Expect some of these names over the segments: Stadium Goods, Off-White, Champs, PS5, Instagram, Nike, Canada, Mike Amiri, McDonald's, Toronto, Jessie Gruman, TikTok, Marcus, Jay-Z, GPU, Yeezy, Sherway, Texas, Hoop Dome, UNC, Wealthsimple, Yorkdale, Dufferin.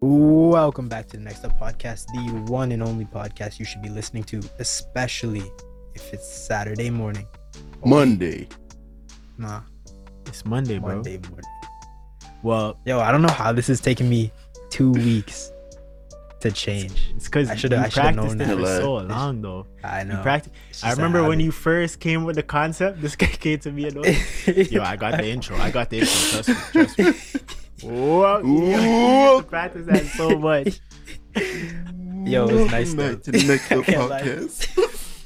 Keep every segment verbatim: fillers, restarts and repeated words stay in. Welcome back to the Next Up podcast, the one and only podcast you should be listening to, especially if it's Saturday morning. Monday. Nah, it's Monday, bro. Monday morning. Well, yo, I don't know how this has taken me two weeks to change. It's because I should have known that. It for so long, though. I know. Practi- I remember when you first came with the concept. This guy came to me and yo, I got the intro. I got the intro. Trust me. Trust me. Whoa, yo, practice that so much. Yo, it's nice though. To the Next Up podcast.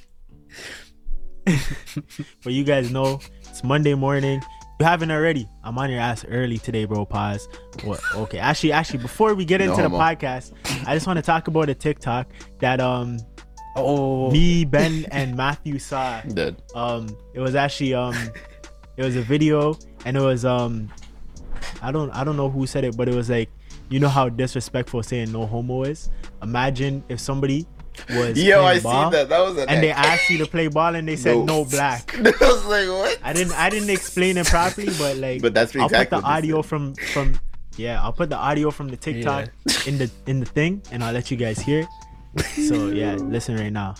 But you guys know it's Monday morning. You haven't already. I'm on your ass early today, bro. Pause. What? Okay. Actually, actually, before we get into no, the on. podcast, I just want to talk about a TikTok that um, oh, me, Ben, and Matthew saw. Dead. Um, it was actually um, it was a video, and it was um. I don't I don't know who said it, but it was like, you know how disrespectful saying no homo is? Imagine if somebody was Yo, I ball see that. That was an and act. They asked you to play ball and they said no, no black. I was like, what? I didn't I didn't explain it properly, but like but that's I'll exactly put the audio from, from yeah, I'll put the audio from the TikTok yeah. in the in the thing and I'll let you guys hear it. So yeah, listen right now.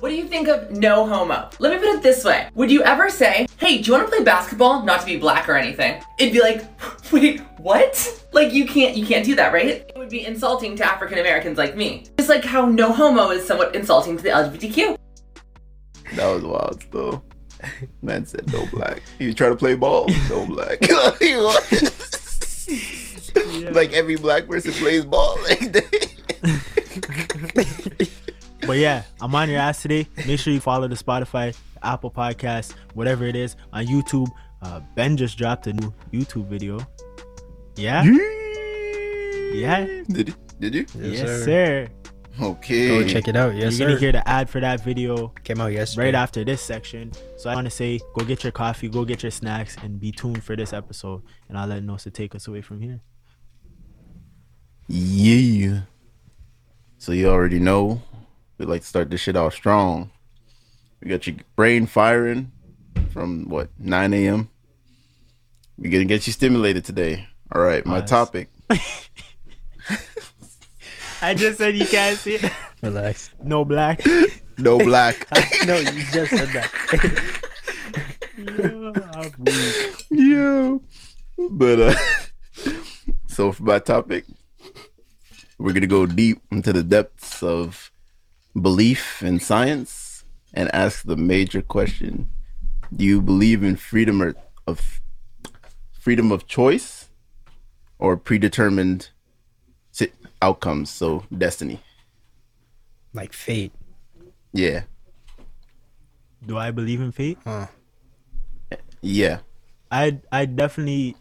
What do you think of no homo? Let me put it this way. Would you ever say, hey, do you want to play basketball? Not to be black or anything. It'd be like, wait, what? Like you can't, you can't do that, right? It would be insulting to African Americans like me. Just like how no homo is somewhat insulting to the L G B T Q. That was wild though. Man said no black. You try to play ball? No black. Yeah. Like every black person plays ball. Like that. But yeah, I'm on your ass today. Make sure you follow the Spotify, the Apple Podcasts, whatever it is. On YouTube, uh, Ben just dropped a new YouTube video. Yeah? Yeah. Did he? Did you? Yes, yes sir. sir. Okay. Go check it out. Yes, You're sir. You're going to hear the ad for that video. Came out yesterday. Right after this section. So I want to say, go get your coffee, go get your snacks, and be tuned for this episode. And I'll let Nosa take us away from here. Yeah. So you already know. We like to start this shit off strong. We got your brain firing from, what, nine a.m.? We're going to get you stimulated today. All right, my nice. topic. I just said you can't see it. Relax. No black. No black. No, you just said that. Yo, I'm weak. Yo. But, uh, so for my topic, we're going to go deep into the depths of belief in science and ask the major question: do you believe in freedom or of freedom of choice or predetermined outcomes? So destiny, like fate. Yeah. Do I believe in fate? Huh. Yeah. I I definitely,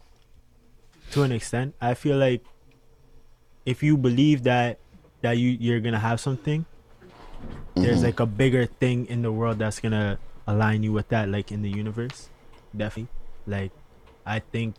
to an extent, I feel like if you believe that that you you're gonna have something. There's like a bigger thing in the world that's gonna align you with that, like in the universe. Definitely. Like, I think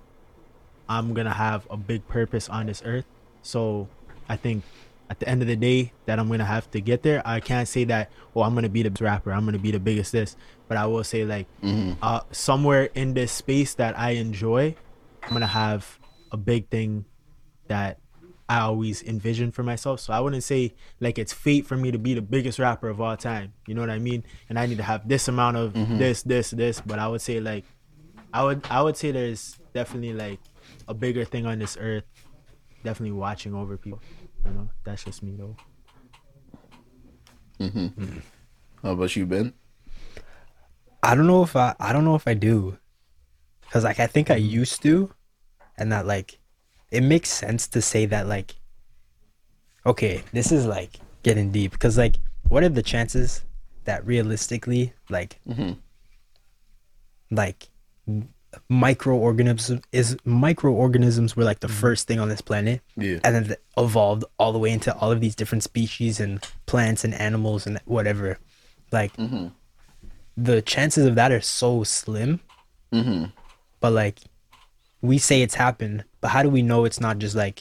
I'm gonna have a big purpose on this earth. So I think at the end of the day that I'm gonna have to get there. I can't say that, oh, I'm gonna be the best rapper, I'm gonna be the biggest this. But I will say, like, mm-hmm. uh, somewhere in this space that I enjoy, I'm gonna have a big thing that I always envision for myself. So I wouldn't say like it's fate for me to be the biggest rapper of all time. You know what I mean? And I need to have this amount of mm-hmm. this, this, this. But I would say like, I would, I would say there's definitely like a bigger thing on this earth, definitely watching over people. You know, that's just me though. Mm-hmm. Mm-hmm. How about you, Ben? I don't know if I, I don't know if I do, cause like I think I used to, and that like. It makes sense to say that, like, okay, this is like getting deep because, like, what are the chances that realistically, like, mm-hmm. like microorganisms is microorganisms were like the first thing on this planet, yeah, and then evolved all the way into all of these different species and plants and animals and whatever, like, mm-hmm. the chances of that are so slim, mm-hmm. but like. We say it's happened, but how do we know it's not just like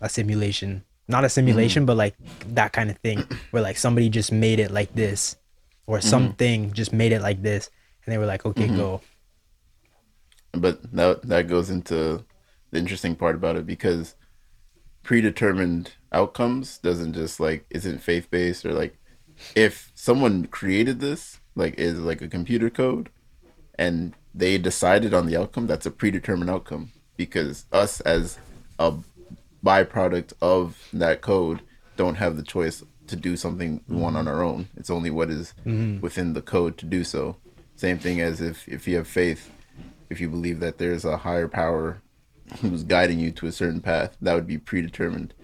a simulation? Not a simulation, mm-hmm. but like that kind of thing where like somebody just made it like this or mm-hmm. something just made it like this. And they were like, okay, mm-hmm. go. But that, that goes into the interesting part about it because predetermined outcomes, doesn't just like, isn't faith-based, or like if someone created this, like is like a computer code and they decided on the outcome, that's a predetermined outcome, because us as a byproduct of that code don't have the choice to do something we want on our own. It's only what is mm-hmm. within the code to do so. Same thing as if, if you have faith, if you believe that there's a higher power who's guiding you to a certain path, that would be predetermined.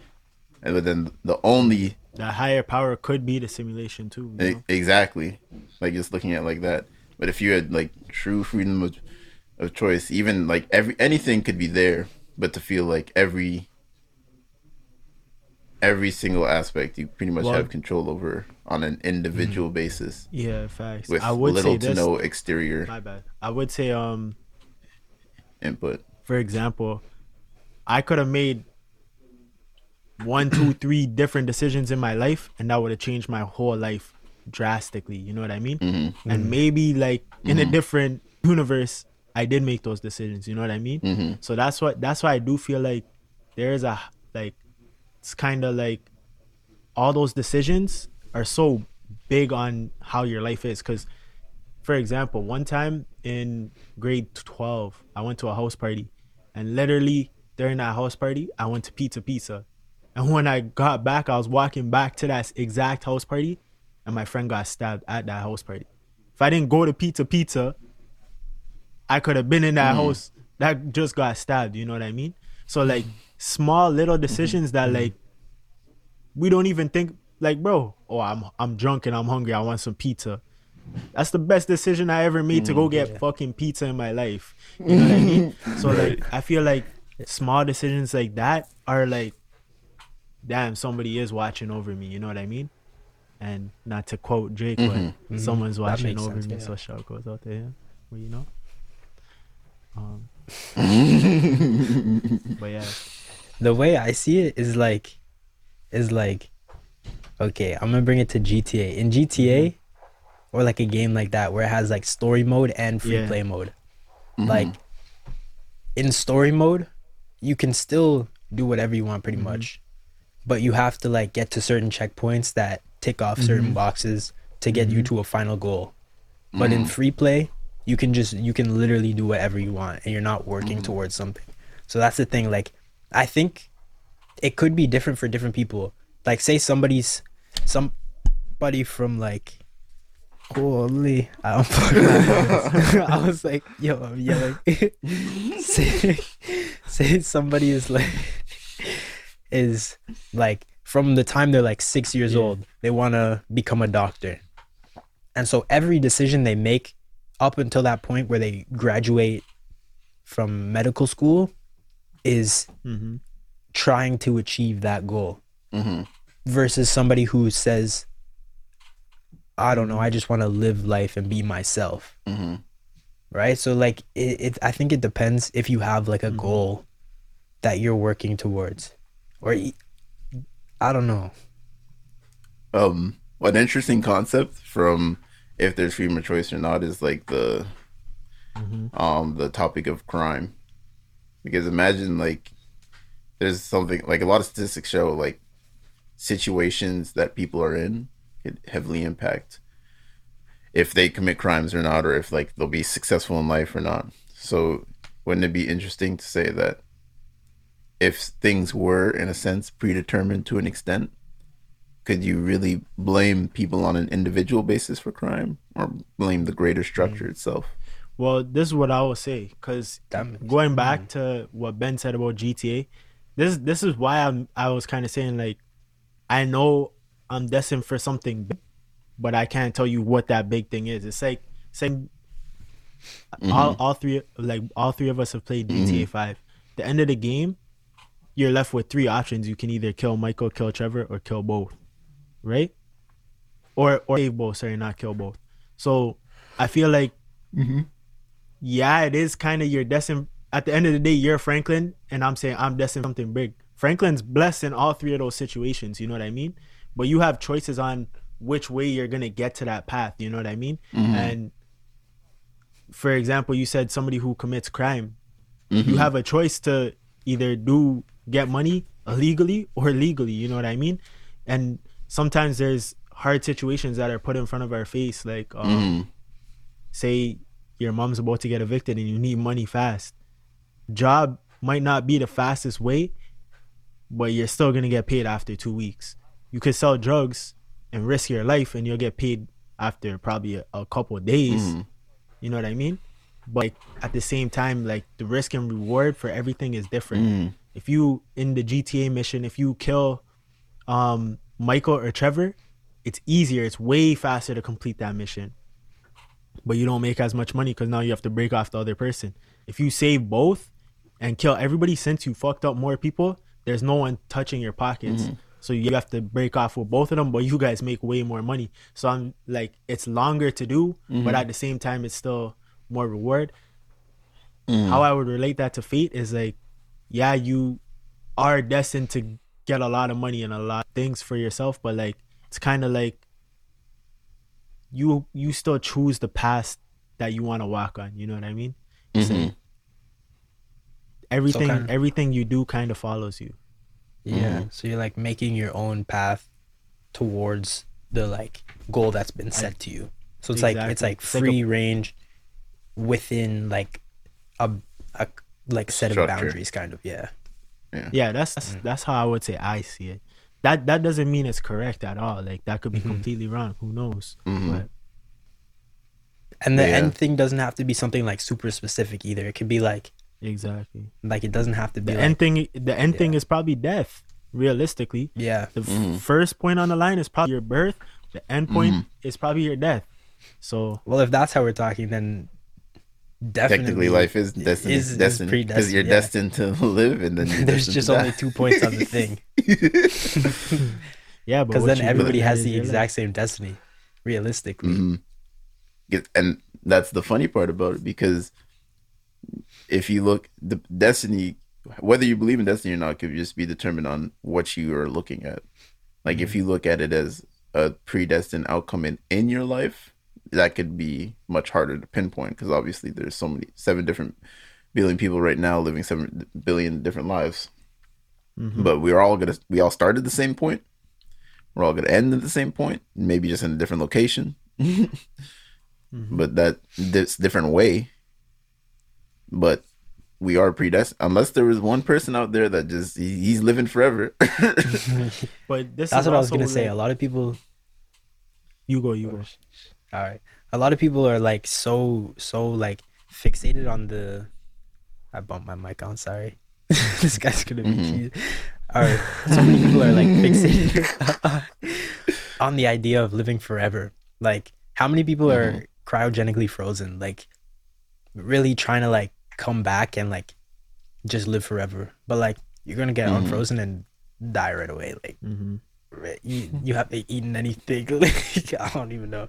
And but then the only... the higher power could be the simulation too. You know? Exactly. Like just looking at it like that. But if you had like true freedom of, of choice, even like every anything could be there, but to feel like every... every single aspect you pretty much well, have control over on an individual mm-hmm. basis. Yeah, facts. With I would little say to this, no exterior. My bad. I would say um input. For example, I could have made one, two, three different decisions in my life, and that would have changed my whole life drastically. You know what I mean? Mm-hmm. And maybe like in mm-hmm. a different universe, I did make those decisions. You know what I mean? Mm-hmm. So that's what that's why I do feel like there is a like. It's kind of like all those decisions are so big on how your life is. Because, for example, one time in grade twelve, I went to a house party, and literally during that house party, I went to Pizza Pizza. And when I got back, I was walking back to that exact house party, and my friend got stabbed at that house party. If I didn't go to Pizza Pizza, I could have been in that mm. house that just got stabbed. You know what I mean? So like, small little decisions that like we don't even think like, bro, oh I'm I'm drunk and I'm hungry, I want some pizza. That's the best decision I ever made, to go get yeah. fucking pizza in my life. You know what I mean? So right. like I feel like small decisions like that are like, damn, somebody is watching over me, you know what I mean? And not to quote Drake, mm-hmm. but mm-hmm. someone's watching over sense, me, yeah. so shout goes out there, yeah. Well, you know. Um but yeah. The way I see it is like, is like, okay, I'm gonna bring it to G T A. In G T A, or like a game like that where it has like story mode and free yeah. play mode. Mm-hmm. Like, in story mode, you can still do whatever you want pretty mm-hmm. much, but you have to like get to certain checkpoints that tick off mm-hmm. certain boxes to get mm-hmm. you to a final goal. Mm-hmm. But in free play, you can just, you can literally do whatever you want, and you're not working mm-hmm. towards something. So that's the thing, like, I think it could be different for different people. Like, say somebody's somebody from like, holy, I don't. I was like, yo, I'm yelling. say, say somebody is like, is like from the time they're like six years yeah. old, they want to become a doctor, and so every decision they make up until that point where they graduate from medical school is mm-hmm. trying to achieve that goal mm-hmm. versus somebody who says, I don't know, I just want to live life and be myself. Mm-hmm. Right. So like, it, it, I think it depends if you have like a mm-hmm. goal that you're working towards, or I don't know. Um, an interesting concept from if there's freedom of choice or not is like the, mm-hmm. um, the topic of crime. Because imagine like there's something like a lot of statistics show like situations that people are in could heavily impact if they commit crimes or not, or if like they'll be successful in life or not. So wouldn't it be interesting to say that if things were in a sense predetermined to an extent, could you really blame people on an individual basis for crime, or blame the greater structure mm-hmm. itself? Well, this is what I will say, because going back to what Ben said about G T A, this this is why I'm, I was kind of saying, like, I know I'm destined for something big, but I can't tell you what that big thing is. It's like, same, mm-hmm. all, all three like all three of us have played G T A mm-hmm. five. At the end of the game, you're left with three options. You can either kill Michael, kill Trevor, or kill both, right? Or, or save both, sorry, not kill both. So I feel like... Mm-hmm. Yeah, it is kind of your destined. At the end of the day, you're Franklin, and I'm saying I'm destined for something big. Franklin's blessed in all three of those situations, you know what I mean? But you have choices on which way you're going to get to that path, you know what I mean? Mm-hmm. And for example, you said somebody who commits crime, mm-hmm. you have a choice to either do get money illegally or legally, you know what I mean? And sometimes there's hard situations that are put in front of our face, like um, mm. say your mom's about to get evicted and you need money fast. Job might not be the fastest way, but you're still gonna get paid after two weeks. You could sell drugs and risk your life and you'll get paid after probably a, a couple of days. Mm. You know what I mean? But like, at the same time, like the risk and reward for everything is different. Mm. If you in the G T A mission, if you kill um, Michael or Trevor, it's easier. It's way faster to complete that mission. But you don't make as much money because now you have to break off the other person. If you save both and kill everybody, since you fucked up more people, there's no one touching your pockets. Mm. So you have to break off with both of them, but you guys make way more money. So I'm like, it's longer to do, mm-hmm. but at the same time, it's still more reward. Mm. How I would relate that to fate is like, yeah, you are destined to get a lot of money and a lot of things for yourself, but like, it's kind of like you you still choose the path that you want to walk on. You know what I mean? Mm-hmm. So everything, so everything you do kind of follows you. Yeah, mm-hmm. So you're like making your own path towards the like goal that's been set to you. So it's exactly. like it's like free like a, range within like a, a like set structure. Of boundaries, kind of. Yeah, yeah. yeah that's that's, mm-hmm. that's how I would say I see it. That that doesn't mean it's correct at all. Like that could be mm-hmm. completely wrong. Who knows? Mm-hmm. But and the yeah. end thing doesn't have to be something like super specific either. It could be like. Exactly. Like it doesn't have to be the like, end thing. The end yeah. thing is probably death. Realistically, yeah. The f- mm. first point on the line is probably your birth. The end point mm. is probably your death. So, well, if that's how we're talking, then definitely technically life is destined. Is, is destined because you're yeah. destined to live, and then there's just only two points on the thing. Yeah, because then everybody has the exact life. Same destiny, realistically. Mm-hmm. And that's the funny part about it because. If you look, the destiny, whether you believe in destiny or not, could just be determined on what you are looking at. Like, mm-hmm. if you look at it as a predestined outcome in, in your life, that could be much harder to pinpoint because obviously there's so many, seven different billion people right now living seven billion different lives. Mm-hmm. But we're all going to, we all started the same point. We're all going to end at the same point, maybe just in a different location. mm-hmm. But that, this different way. But we are predestined, unless there was one person out there that just he, he's living forever. But this that's is what I was gonna like, say. A lot of people, you go, you go. All right. A lot of people are like so so like fixated on the. I bumped my mic on. Sorry, this guy's gonna be. Mm-hmm. All right. So many people are like fixated on the idea of living forever. Like, how many people mm-hmm. are cryogenically frozen? Like, really trying to like. Come back and like just live forever, but like you're gonna get mm-hmm. unfrozen and die right away. Like mm-hmm. you, you haven't eaten anything. Like, I don't even know.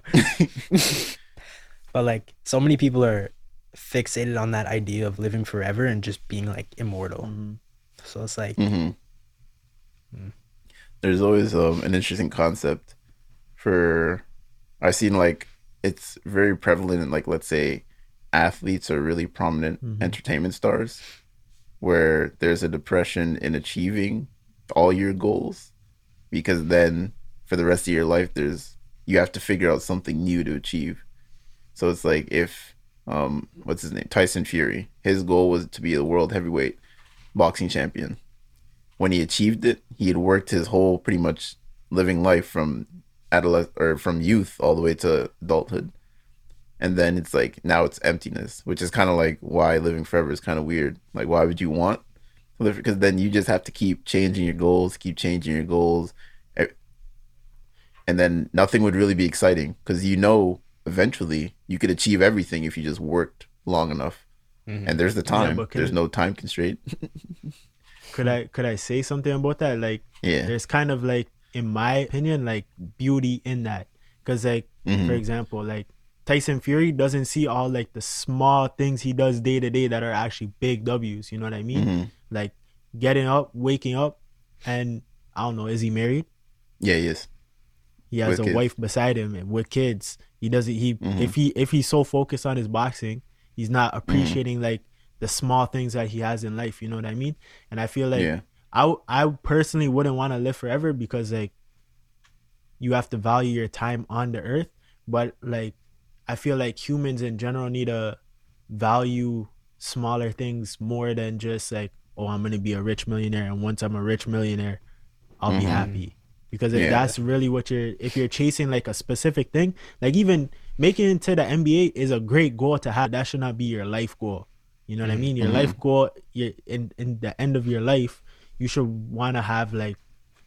But like so many people are fixated on that idea of living forever and just being like immortal. Mm-hmm. So it's like mm-hmm. hmm. there's always um, an interesting concept for. I've seen like it's very prevalent in like let's say. Athletes are really prominent mm-hmm. entertainment stars where there's a depression in achieving all your goals because then for the rest of your life there's you have to figure out something new to achieve. So it's like if um what's his name Tyson Fury, his goal was to be the world heavyweight boxing champion. When he achieved it, he had worked his whole pretty much living life from adolescence or from youth all the way to adulthood. And then it's like, now it's emptiness, which is kind of like why living forever is kind of weird. Like, why would you want to live? Because then you just have to keep changing your goals, keep changing your goals. And then nothing would really be exciting because, you know, eventually you could achieve everything if you just worked long enough. Mm-hmm. And there's the time. Yeah, there's I, no time constraint. could I could I say something about that? Like, yeah. there's kind of like, in my opinion, like beauty in that. Because like, mm-hmm. for example, like. Tyson Fury doesn't see all like the small things he does day to day that are actually big W's. You know what I mean? Mm-hmm. Like getting up, waking up, and I don't know, is he married? Yeah, he is. He has with a kids. Wife beside him and with kids. He doesn't. He mm-hmm. if he if he's so focused on his boxing, he's not appreciating mm-hmm. like the small things that he has in life. You know what I mean? And I feel like yeah. I I personally wouldn't want to live forever because like you have to value your time on the earth. But like I feel like humans in general need to value smaller things more than just like, oh, I'm gonna be a rich millionaire, and once I'm a rich millionaire, I'll mm-hmm. be happy. Because if yeah. that's really what you're, if you're chasing like a specific thing, like even making it to the N B A is a great goal to have. That should not be your life goal. You know what mm-hmm. I mean? Your mm-hmm. life goal, your, in, in the end of your life, you should want to have like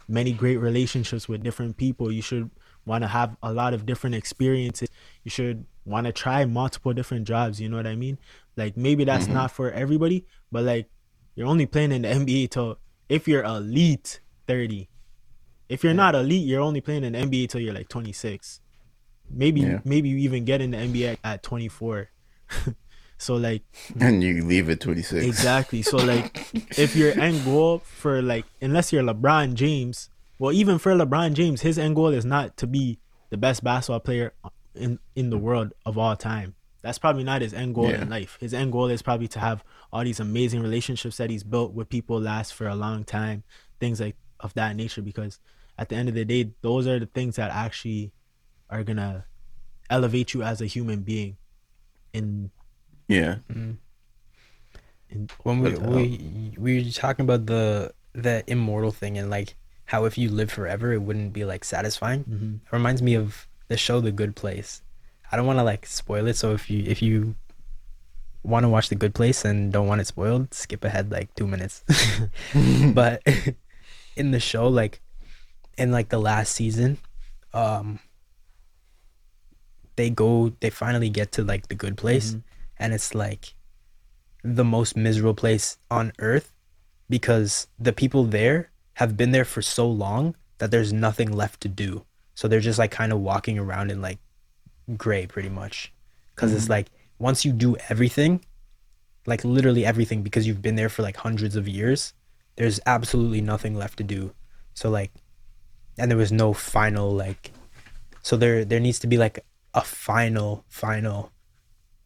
many great relationships with different people. You should want to have a lot of different experiences. You should want to try multiple different jobs. You know what I mean? Like maybe that's mm-hmm. not for everybody, but like you're only playing in the N B A till, if you're elite, thirty. If you're yeah. not elite, you're only playing in the N B A till you're like twenty-six. Maybe yeah. maybe you even get in the N B A at twenty-four. So like, and you leave at twenty-six. Exactly. So like, if your end goal for like, unless you're LeBron James, well, even for LeBron James, his end goal is not to be the best basketball player in, in the world of all time. That's probably not his end goal yeah. in life. His end goal is probably to have all these amazing relationships that he's built with people, last for a long time, things like of that nature, because at the end of the day, those are the things that actually are gonna elevate you as a human being. In yeah, mm-hmm. in, when we we we were talking about the the immortal thing and like how if you live forever, it wouldn't be like satisfying. Mm-hmm. It reminds me of the show The Good Place. I don't want to like spoil it, so if you if you want to watch The Good Place and don't want it spoiled, skip ahead like two minutes. But in the show, like in like the last season, um they go they finally get to like the good place, mm-hmm. and it's like the most miserable place on earth because the people there have been there for so long that there's nothing left to do, so they're just like kind of walking around in like gray pretty much, because mm-hmm. it's like once you do everything, like literally everything, because you've been there for like hundreds of years, there's absolutely nothing left to do. So like, and there was no final like, so there there needs to be like a final final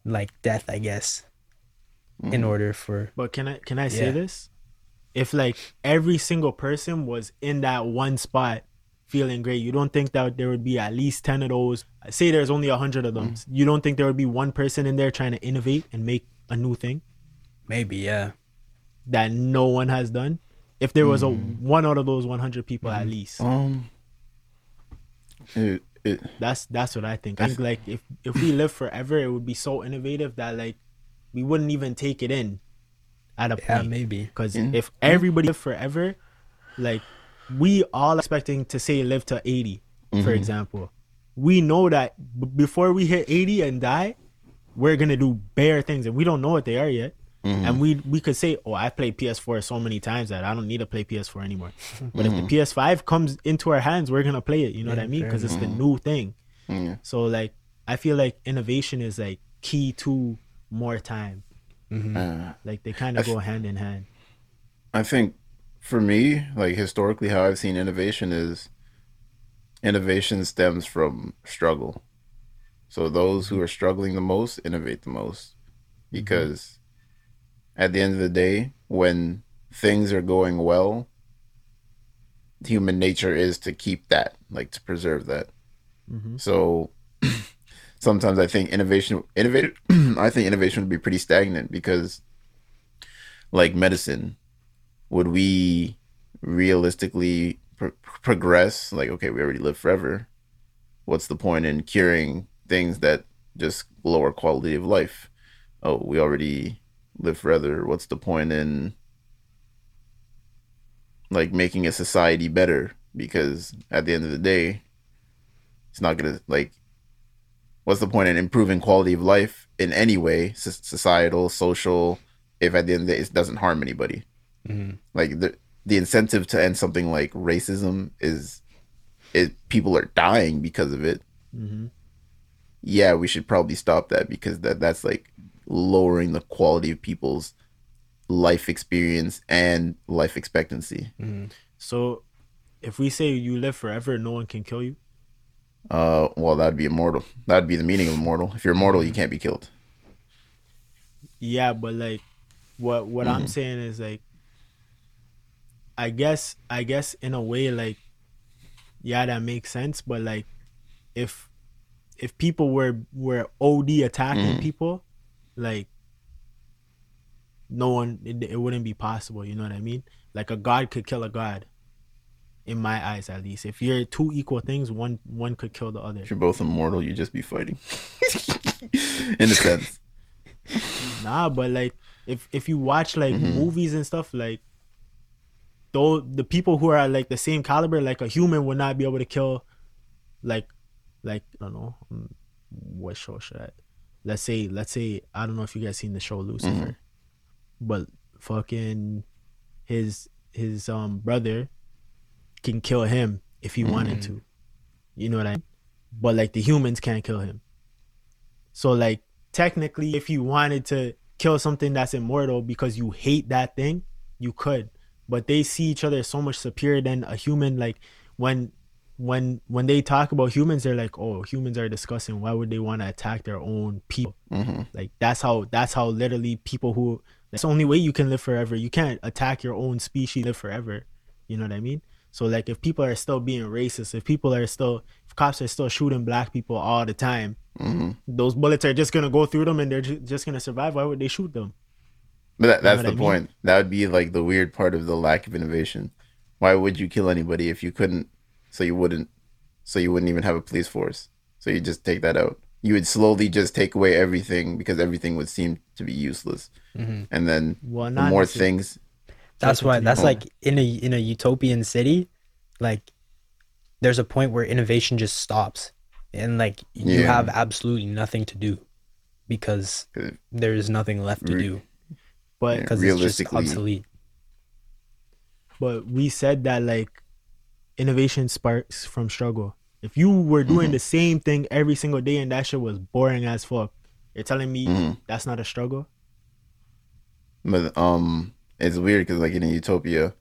like death, I guess, mm. in order for, but can I can I say yeah. this, if like every single person was in that one spot feeling great, you don't think that there would be at least ten of those? Say there's only a hundred of them, mm. you don't think there would be one person in there trying to innovate and make a new thing maybe yeah that no one has done? If there was mm. a one out of those one hundred people mm. at least, um it, it, that's that's what I think. I think like if if we live forever, it would be so innovative that like we wouldn't even take it in at a yeah, point maybe, because yeah. if everybody lived forever, like we all expecting to say live to eighty, mm-hmm. for example, we know that b- before we hit eighty and die, we're gonna do bare things and we don't know what they are yet. Mm-hmm. And we we could say, oh, I played P S four so many times that I don't need to play P S four anymore. But mm-hmm. if the P S five comes into our hands, we're going to play it. You know yeah, what I mean? Because it's the new thing. Yeah. So, like, I feel like innovation is, like, key to more time. Mm-hmm. Uh, like, they kind of go hand in hand. I think, for me, like, historically, how I've seen innovation is innovation stems from struggle. So those who are struggling the most innovate the most, because... Mm-hmm. At the end of the day, when things are going well, human nature is to keep that, like to preserve that. Mm-hmm. So sometimes I think innovation, innovate, I think innovation would be pretty stagnant, because like medicine, would we realistically pro- progress? Like, okay, we already live forever. What's the point in curing things that just lower quality of life? Oh, we already... live forever. What's the point in like making a society better? Because at the end of the day, it's not gonna, like, what's the point in improving quality of life in any way, societal, social, if at the end of the day it doesn't harm anybody? Mm-hmm. Like the the incentive to end something like racism is it people are dying because of it. Mm-hmm. Yeah, we should probably stop that, because that that's like lowering the quality of people's life experience and life expectancy. Mm-hmm. So if we say you live forever, no one can kill you? Uh, well, that'd be immortal. That'd be the meaning of immortal. If you're immortal, you can't be killed. Yeah, but like what what mm-hmm. I'm saying is like I guess, I guess in a way, like, yeah, that makes sense. But like, if if people were were O D attacking mm. people, like, no one, it, it wouldn't be possible. You know what I mean? Like, a god could kill a god. In my eyes, at least. If you're two equal things, one one could kill the other. If you're both immortal, you just be fighting. In a sense. Nah, but like, if if you watch like mm-hmm. movies and stuff, like, though the people who are like the same caliber, like a human would not be able to kill, like, like I don't know, what show should I? Let's say, let's say I don't know if you guys seen the show Lucifer, mm-hmm. but fucking his his um brother can kill him if he mm-hmm. wanted to, you know what I mean? But like, the humans can't kill him. So like, technically, if you wanted to kill something that's immortal because you hate that thing, you could. But they see each other so much superior than a human. Like, when when when they talk about humans, they're like, oh, humans are disgusting, why would they want to attack their own people? Mm-hmm. Like, that's how that's how literally people who, that's the only way you can live forever. You can't attack your own species, live forever, you know what I mean? So like, if people are still being racist, if people are still, if cops are still shooting black people all the time, mm-hmm. those bullets are just going to go through them and they're ju- just going to survive. Why would they shoot them? But that, that's you know the I point. Mean? That would be like the weird part of the lack of innovation. Why would you kill anybody if you couldn't? So you wouldn't, so you wouldn't even have a police force. So you just take that out. You would slowly just take away everything because everything would seem to be useless. Mm-hmm. And then well, the more things... That's why that's like in a in a utopian city, like there's a point where innovation just stops and like you yeah. have absolutely nothing to do because there is nothing left to do. But because yeah, it's just obsolete. But we said that like innovation sparks from struggle. If you were doing mm-hmm. the same thing every single day and that shit was boring as fuck, you're telling me mm-hmm. that's not a struggle? But um it's weird because, like, in a utopia,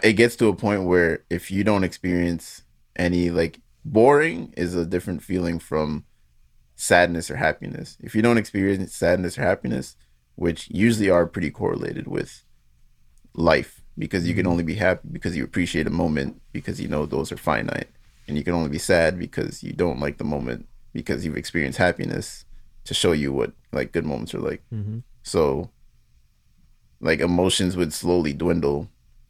it gets to a point where if you don't experience any, like, boring is a different feeling from sadness or happiness. If you don't experience sadness or happiness, which usually are pretty correlated with life, because you can only be happy because you appreciate a moment, because you know those are finite. And you can only be sad because you don't like the moment, because you've experienced happiness to show you what, like, good moments are like. Mm-hmm. So... like emotions would slowly dwindle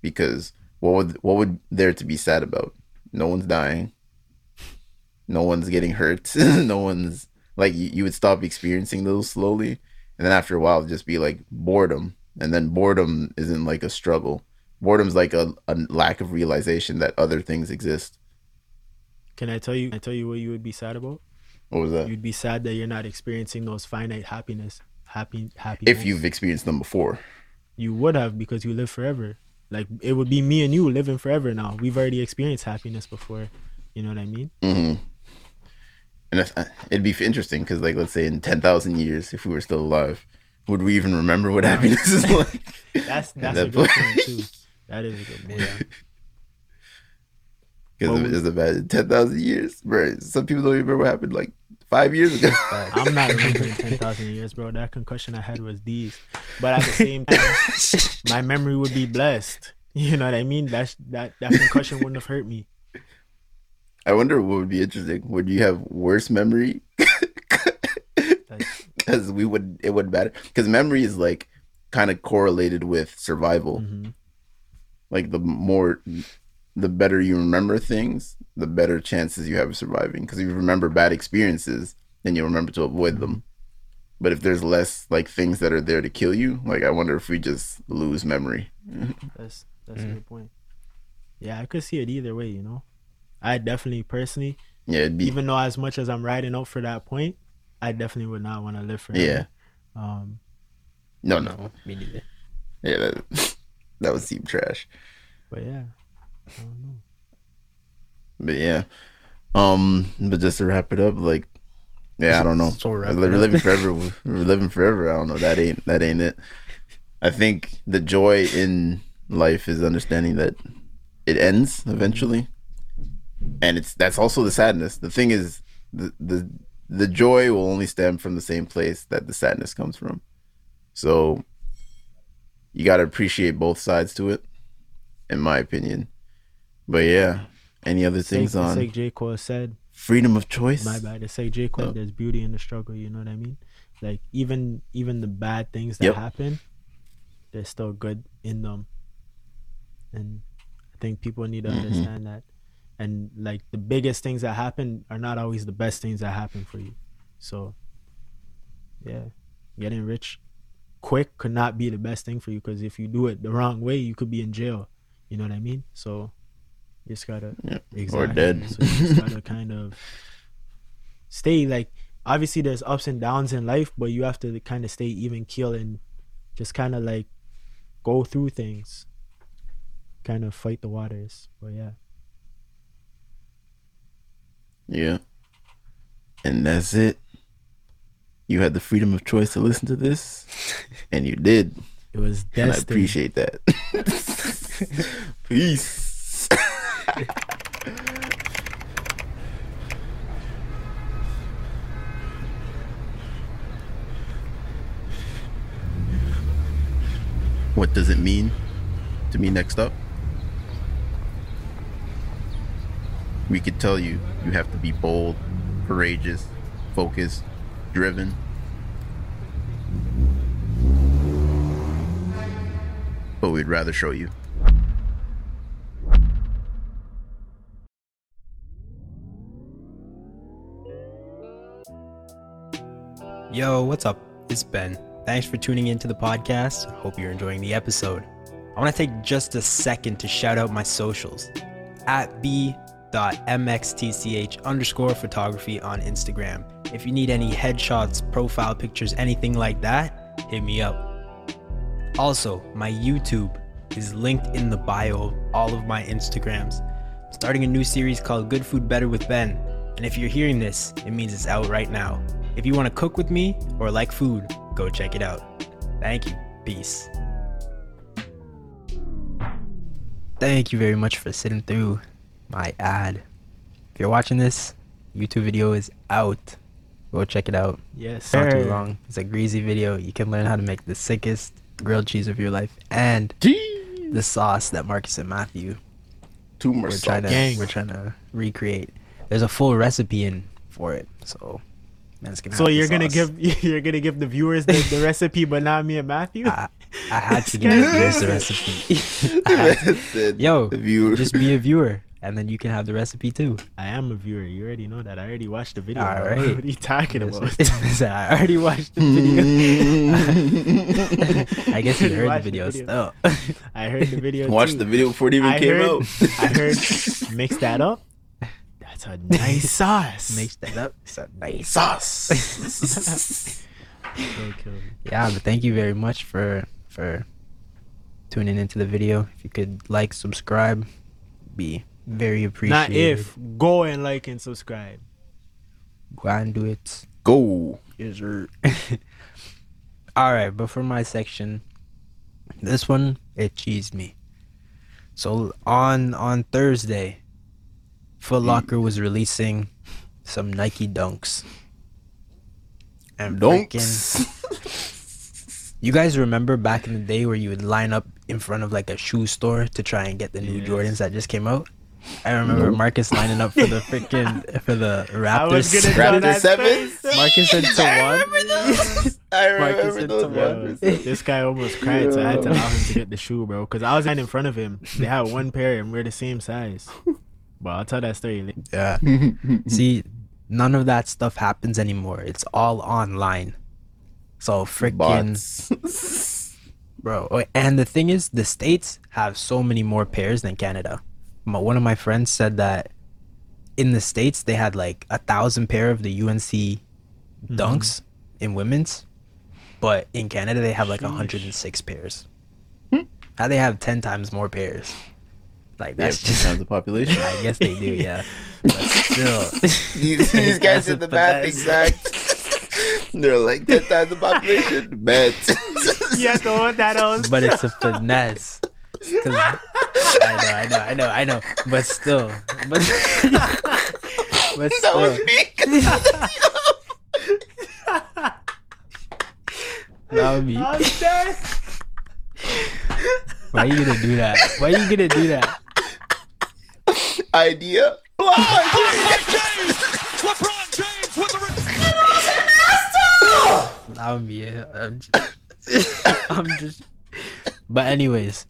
because what would what would there to be sad about? No one's dying. No one's getting hurt. No one's like you, you would stop experiencing those slowly. And then after a while, it'd just be like boredom. And then boredom isn't like a struggle. Boredom's like a, a lack of realization that other things exist. Can I tell you, I tell you what you would be sad about? What was that? You'd be sad that you're not experiencing those finite happiness. Happy, happiness. If you've experienced them before. You would have because you live forever. Like it would be me and you living forever now. We've already experienced happiness before. You know what I mean? Mm-hmm. And if, it'd be interesting because, like, let's say in ten thousand years, if we were still alive, would we even remember what happiness is like? that's that's that a point. Good point too. That is a good point. Because it's about ten thousand years, bro. Some people don't even remember what happened like five years ago. I'm not remembering ten thousand years, bro. That concussion I had was these, but at the same time, my memory would be blessed. You know what I mean? That that that concussion wouldn't have hurt me. I wonder what would be interesting. Would you have worse memory? Because we would, it wouldn't matter. Because memory is like kind of correlated with survival. Mm-hmm. Like the more. The better you remember things, the better chances you have of surviving. Because if you remember bad experiences, then you'll remember to avoid them. But if there's less like things that are there to kill you, like I wonder if we just lose memory. that's that's mm. a good point. Yeah, I could see it either way. You know, I definitely personally, yeah, it'd be... even though as much as I'm riding out for that point, I definitely would not want to live forever. Yeah. Um. No, no, no. Me neither. Yeah, that that would seem trash. But yeah. I don't know. But yeah, um, but just to wrap it up, like, yeah, I don't know. So we're living forever. We're living forever. I don't know. That ain't that ain't it. I think the joy in life is understanding that it ends eventually, and it's that's also the sadness. The thing is, the the the joy will only stem from the same place that the sadness comes from. So you got to appreciate both sides to it. in my opinion. But yeah, any other things on? Like J. Cole said, freedom of choice. My bad. It's like J. Cole. Oh. There's beauty in the struggle. You know what I mean? Like even even the bad things that yep. happen, there's still good in them. And I think people need to mm-hmm. understand that. And like the biggest things that happen are not always the best things that happen for you. So yeah, getting rich quick could not be the best thing for you, because if you do it the wrong way, you could be in jail. You know what I mean? So you just gotta yeah. exactly. or dead. So you just gotta kind of stay, like, obviously there's ups and downs in life, but you have to kind of stay even keel and just kind of like go through things, kind of fight the waters. But yeah. Yeah. And that's it. You had the freedom of choice to listen to this, and you did. It was destiny. And I appreciate that. Peace. What does it mean to me next up? We could tell you, you have to be bold, courageous, focused, driven. But we'd rather show you. Yo, what's up? It's Ben. Thanks for tuning into the podcast. Hope you're enjoying the episode. I want to take just a second to shout out my socials. At B... Dot mxtch underscore photography on Instagram. If you need any headshots, profile pictures, anything like that, hit me up. Also, my YouTube is linked in the bio of all of my Instagrams. I'm starting a new series called Good Food Better with Ben, and if you're hearing this, it means it's out right now. If you want to cook with me or like food, go check it out. Thank you. Peace. Thank you very much for sitting through my ad. If you're watching this, YouTube video is out. Go check it out. Yes, sir. Not too long. It's a greasy video. You can learn how to make the sickest grilled cheese of your life and Jeez. the sauce that Marcus and Matthew Tumor we're trying to gang. we're trying to recreate. There's a full recipe in for it. So man's gonna. So you're gonna give you're gonna give the viewers the, the recipe, but not me and Matthew. I, I had to give the recipe. to, yo, the just be a viewer. And then you can have the recipe too. I am a viewer. You already know that. I already watched the video. All right. What are you talking about? I already watched the video. I guess you heard the video still. I heard the video. Watched the video before it even I came heard, out. I heard mix that up. That's a nice sauce. Mix that up. It's a nice sauce. Yeah, but thank you very much for for tuning into the video. If you could like, subscribe. Be very appreciated. Not if go and like and subscribe. Go and do it. Go. Yes, sir. All right, but for my section, this one it cheesed me. So on on Thursday, Foot Locker was releasing some Nike Dunks. And Dunks. You guys remember back in the day where you would line up in front of like a shoe store to try and get the new yes. Jordans that just came out? I remember mm-hmm. Marcus lining up for the freaking for the Raptors. Raptor sevens. Marcus into one. I remember those. Marcus into one. This guy almost cried, yeah. so I had to allow him to get the shoe, bro. Because I was right in front of him. They had one pair and we're the same size. But I'll tell that story later. Yeah. See, none of that stuff happens anymore. It's all online. So freaking. Bro, and the thing is, the States have so many more pairs than Canada. My, one of my friends said that in the States, they had like a thousand pair of the U N C mm-hmm. dunks in women's, but in Canada, they have like Sheesh. one hundred six pairs. Hmm? How they have ten times more pairs? Like that's just ten times the population. I guess they do, yeah. But still, these, these guys did the math exact. They're like ten times the population, man. Yeah, the one that owns. But it's a finesse. I know, I know, I know, I know. But still, but, but still. That was me. That was me. I'm dead. Why are you gonna do that? Why are you gonna do that? Idea. LeBron James with the. I'm yeah. I'm just, I'm just. But anyways,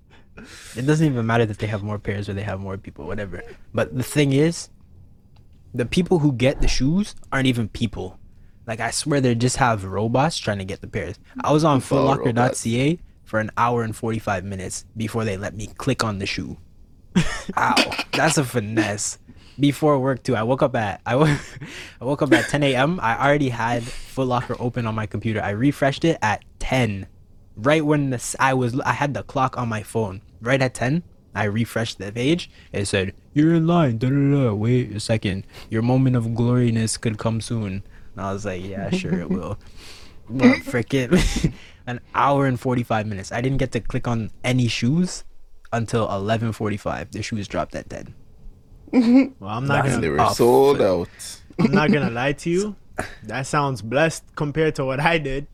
it doesn't even matter that they have more pairs or they have more people, whatever. But the thing is, the people who get the shoes aren't even people. Like, I swear they just have robots trying to get the pairs. I was on foot locker dot c a for an hour and forty-five minutes before they let me click on the shoe. Ow, that's a finesse. Before work too, I woke up at I woke, I woke up at ten a.m. I already had Foot Locker open on my computer. I refreshed it at ten, right when the I was I had the clock on my phone. Right at ten, I refreshed the page. It said, "You're in line. Da, da, da. Wait a second. Your moment of gloriness could come soon." And I was like, "Yeah, sure, it will." But frickin' an hour and forty-five minutes. I didn't get to click on any shoes until eleven forty-five. The shoes dropped at ten. Well, I'm not gonna. They were off, sold out. I'm not gonna lie to you. That sounds blessed compared to what I did,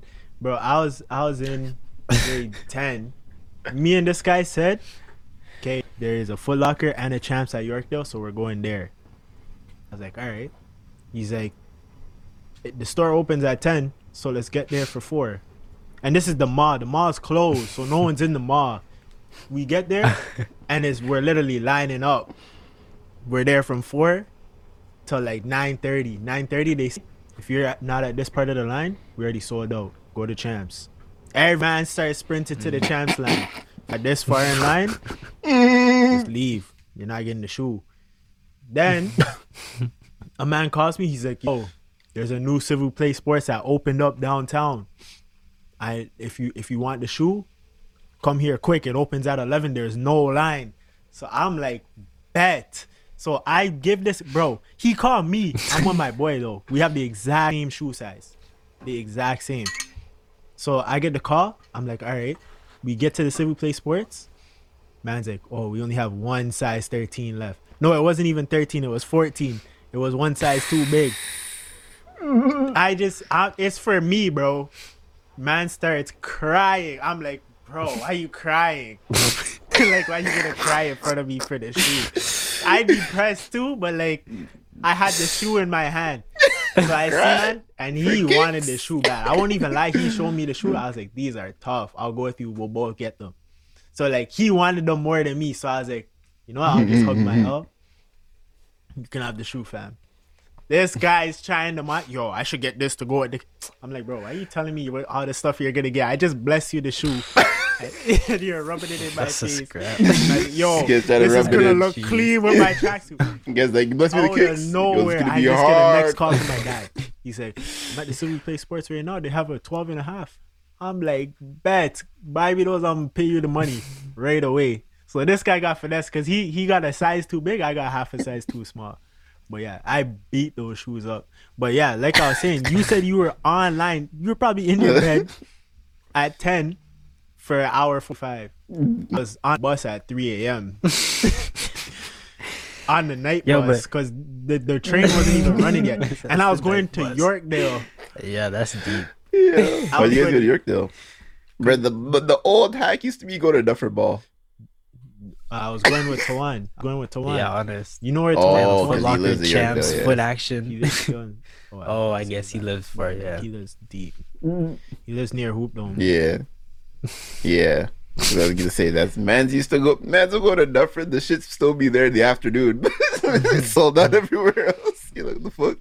bro. I was I was in grade ten. Me and this guy said, "Okay, there is a Foot Locker and a Champs at Yorkdale, so we're going there." I was like, "All right." He's like, "The store opens at ten, so let's get there for four." And this is the mall. The mall is closed, so no one's in the mall. We get there, and it's we're literally lining up. We're there from four till like nine thirty. nine thirty, they say, if you're not at this part of the line, we already sold out. Go to Champs. Every man starts sprinting to the Champs line. At this far in line, just leave. You're not getting the shoe. Then a man calls me. He's like, "Yo, there's a new Civil Play Sports that opened up downtown. I if you if you want the shoe, come here quick. It opens at eleven. There's no line." So I'm like, bet. So I give this, bro. He called me. I'm with my boy though. We have the exact same shoe size, the exact same. So I get the call. I'm like, all right. We get to the Civil Play Sports. Man's like, oh, we only have one size thirteen left. No, it wasn't even thirteen. It was fourteen. It was one size too big. I just, I, it's for me, bro. Man starts crying. I'm like, bro, why are you crying? Like, why are you gonna cry in front of me for this shoe? I'd be pressed too, but like I had the shoe in my hand. So I said, and he wanted the shoe bad. I won't even lie, he showed me the shoe. I was like, these are tough. I'll go with you. We'll both get them. So like he wanted them more than me. So I was like, you know what? I'll just hug my up. You can have the shoe, fam. This guy's trying to mock. Yo, I should get this to go at the. I'm like, bro, why are you telling me what all the stuff you're gonna get? I just bless you the shoe. And you're rubbing it in my that's face. Like, yo, this is gonna look cheese. Clean with my tracksuit. Guess like bless me the kicks. Out of nowhere, I just hard. Get a next call from my guy. He said, "I'm at the Civil Play Sports right now. They have a twelve and a half." I'm like, bet, buy me those. I'm gonna pay you the money right away. So this guy got finesse because he he got a size too big. I got half a size too small. But yeah, I beat those shoes up. But yeah, like I was saying, you said you were online. You were probably in your bed at ten. For an hour for five. I was on the bus at three a.m. on the night Yo, bus because but... the, the train wasn't even running yet. And I was going to bus. Yorkdale. Yeah, that's deep. Yeah. Why did you guys go to Yorkdale? Bro, the, the old hack used to be go to Dufferin Ball. I was going with Tawan. Going with Tawan. Yeah, honest. You know where Tawan was? Oh, Locker, lives Champs, Yorkdale, yeah. Foot Action. Oh, I, oh, I guess he lives far, yeah. He lives deep. He lives near Hoop Dome. Yeah. Yeah, so I was gonna say that's man's used to go. Man's will go to Dufferin. The shit's still be there in the afternoon. It's sold out everywhere else. You know the fuck.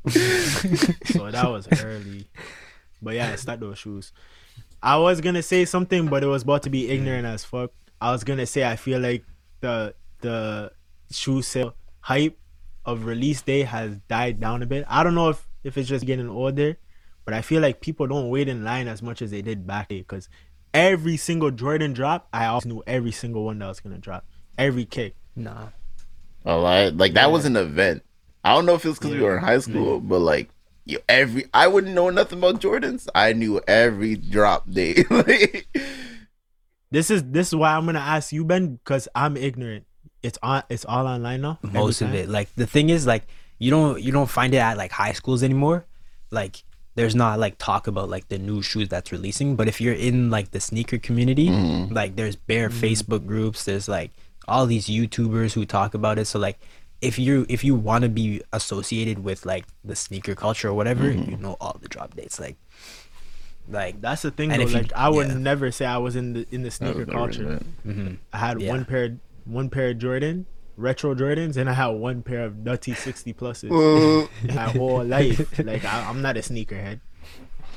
So that was early, but yeah, it's not those shoes. I was gonna say something, but it was about to be ignorant as fuck. I was gonna say I feel like the the shoe sale hype of release day has died down a bit. I don't know if if it's just getting older, but I feel like people don't wait in line as much as they did back day because. Every single Jordan drop, I always knew every single one that was gonna drop. Every kick, nah. Oh, like that yeah. was an event. I don't know if it was because yeah. we were in high school, yeah. but like you, every I wouldn't know nothing about Jordans. I knew every drop day. Like, this is this is why I'm gonna ask you, Ben, because I'm ignorant. It's on. It's all online now. Most of it. Like the thing is, like you don't you don't find it at like high schools anymore. Like there's not like talk about like the new shoes that's releasing. But if you're in like the sneaker community, mm. like there's bare mm. Facebook groups, there's like all these YouTubers who talk about it. So like if you if you want to be associated with like the sneaker culture or whatever, mm. you know all the drop dates. Like like that's the thing though. You, like I would yeah. never say I was in the in the sneaker culture. Mm-hmm. I had yeah. one pair one pair of Jordan. Retro Jordans, and I had one pair of nutty sixty pluses my whole life. Like I, I'm not a sneakerhead,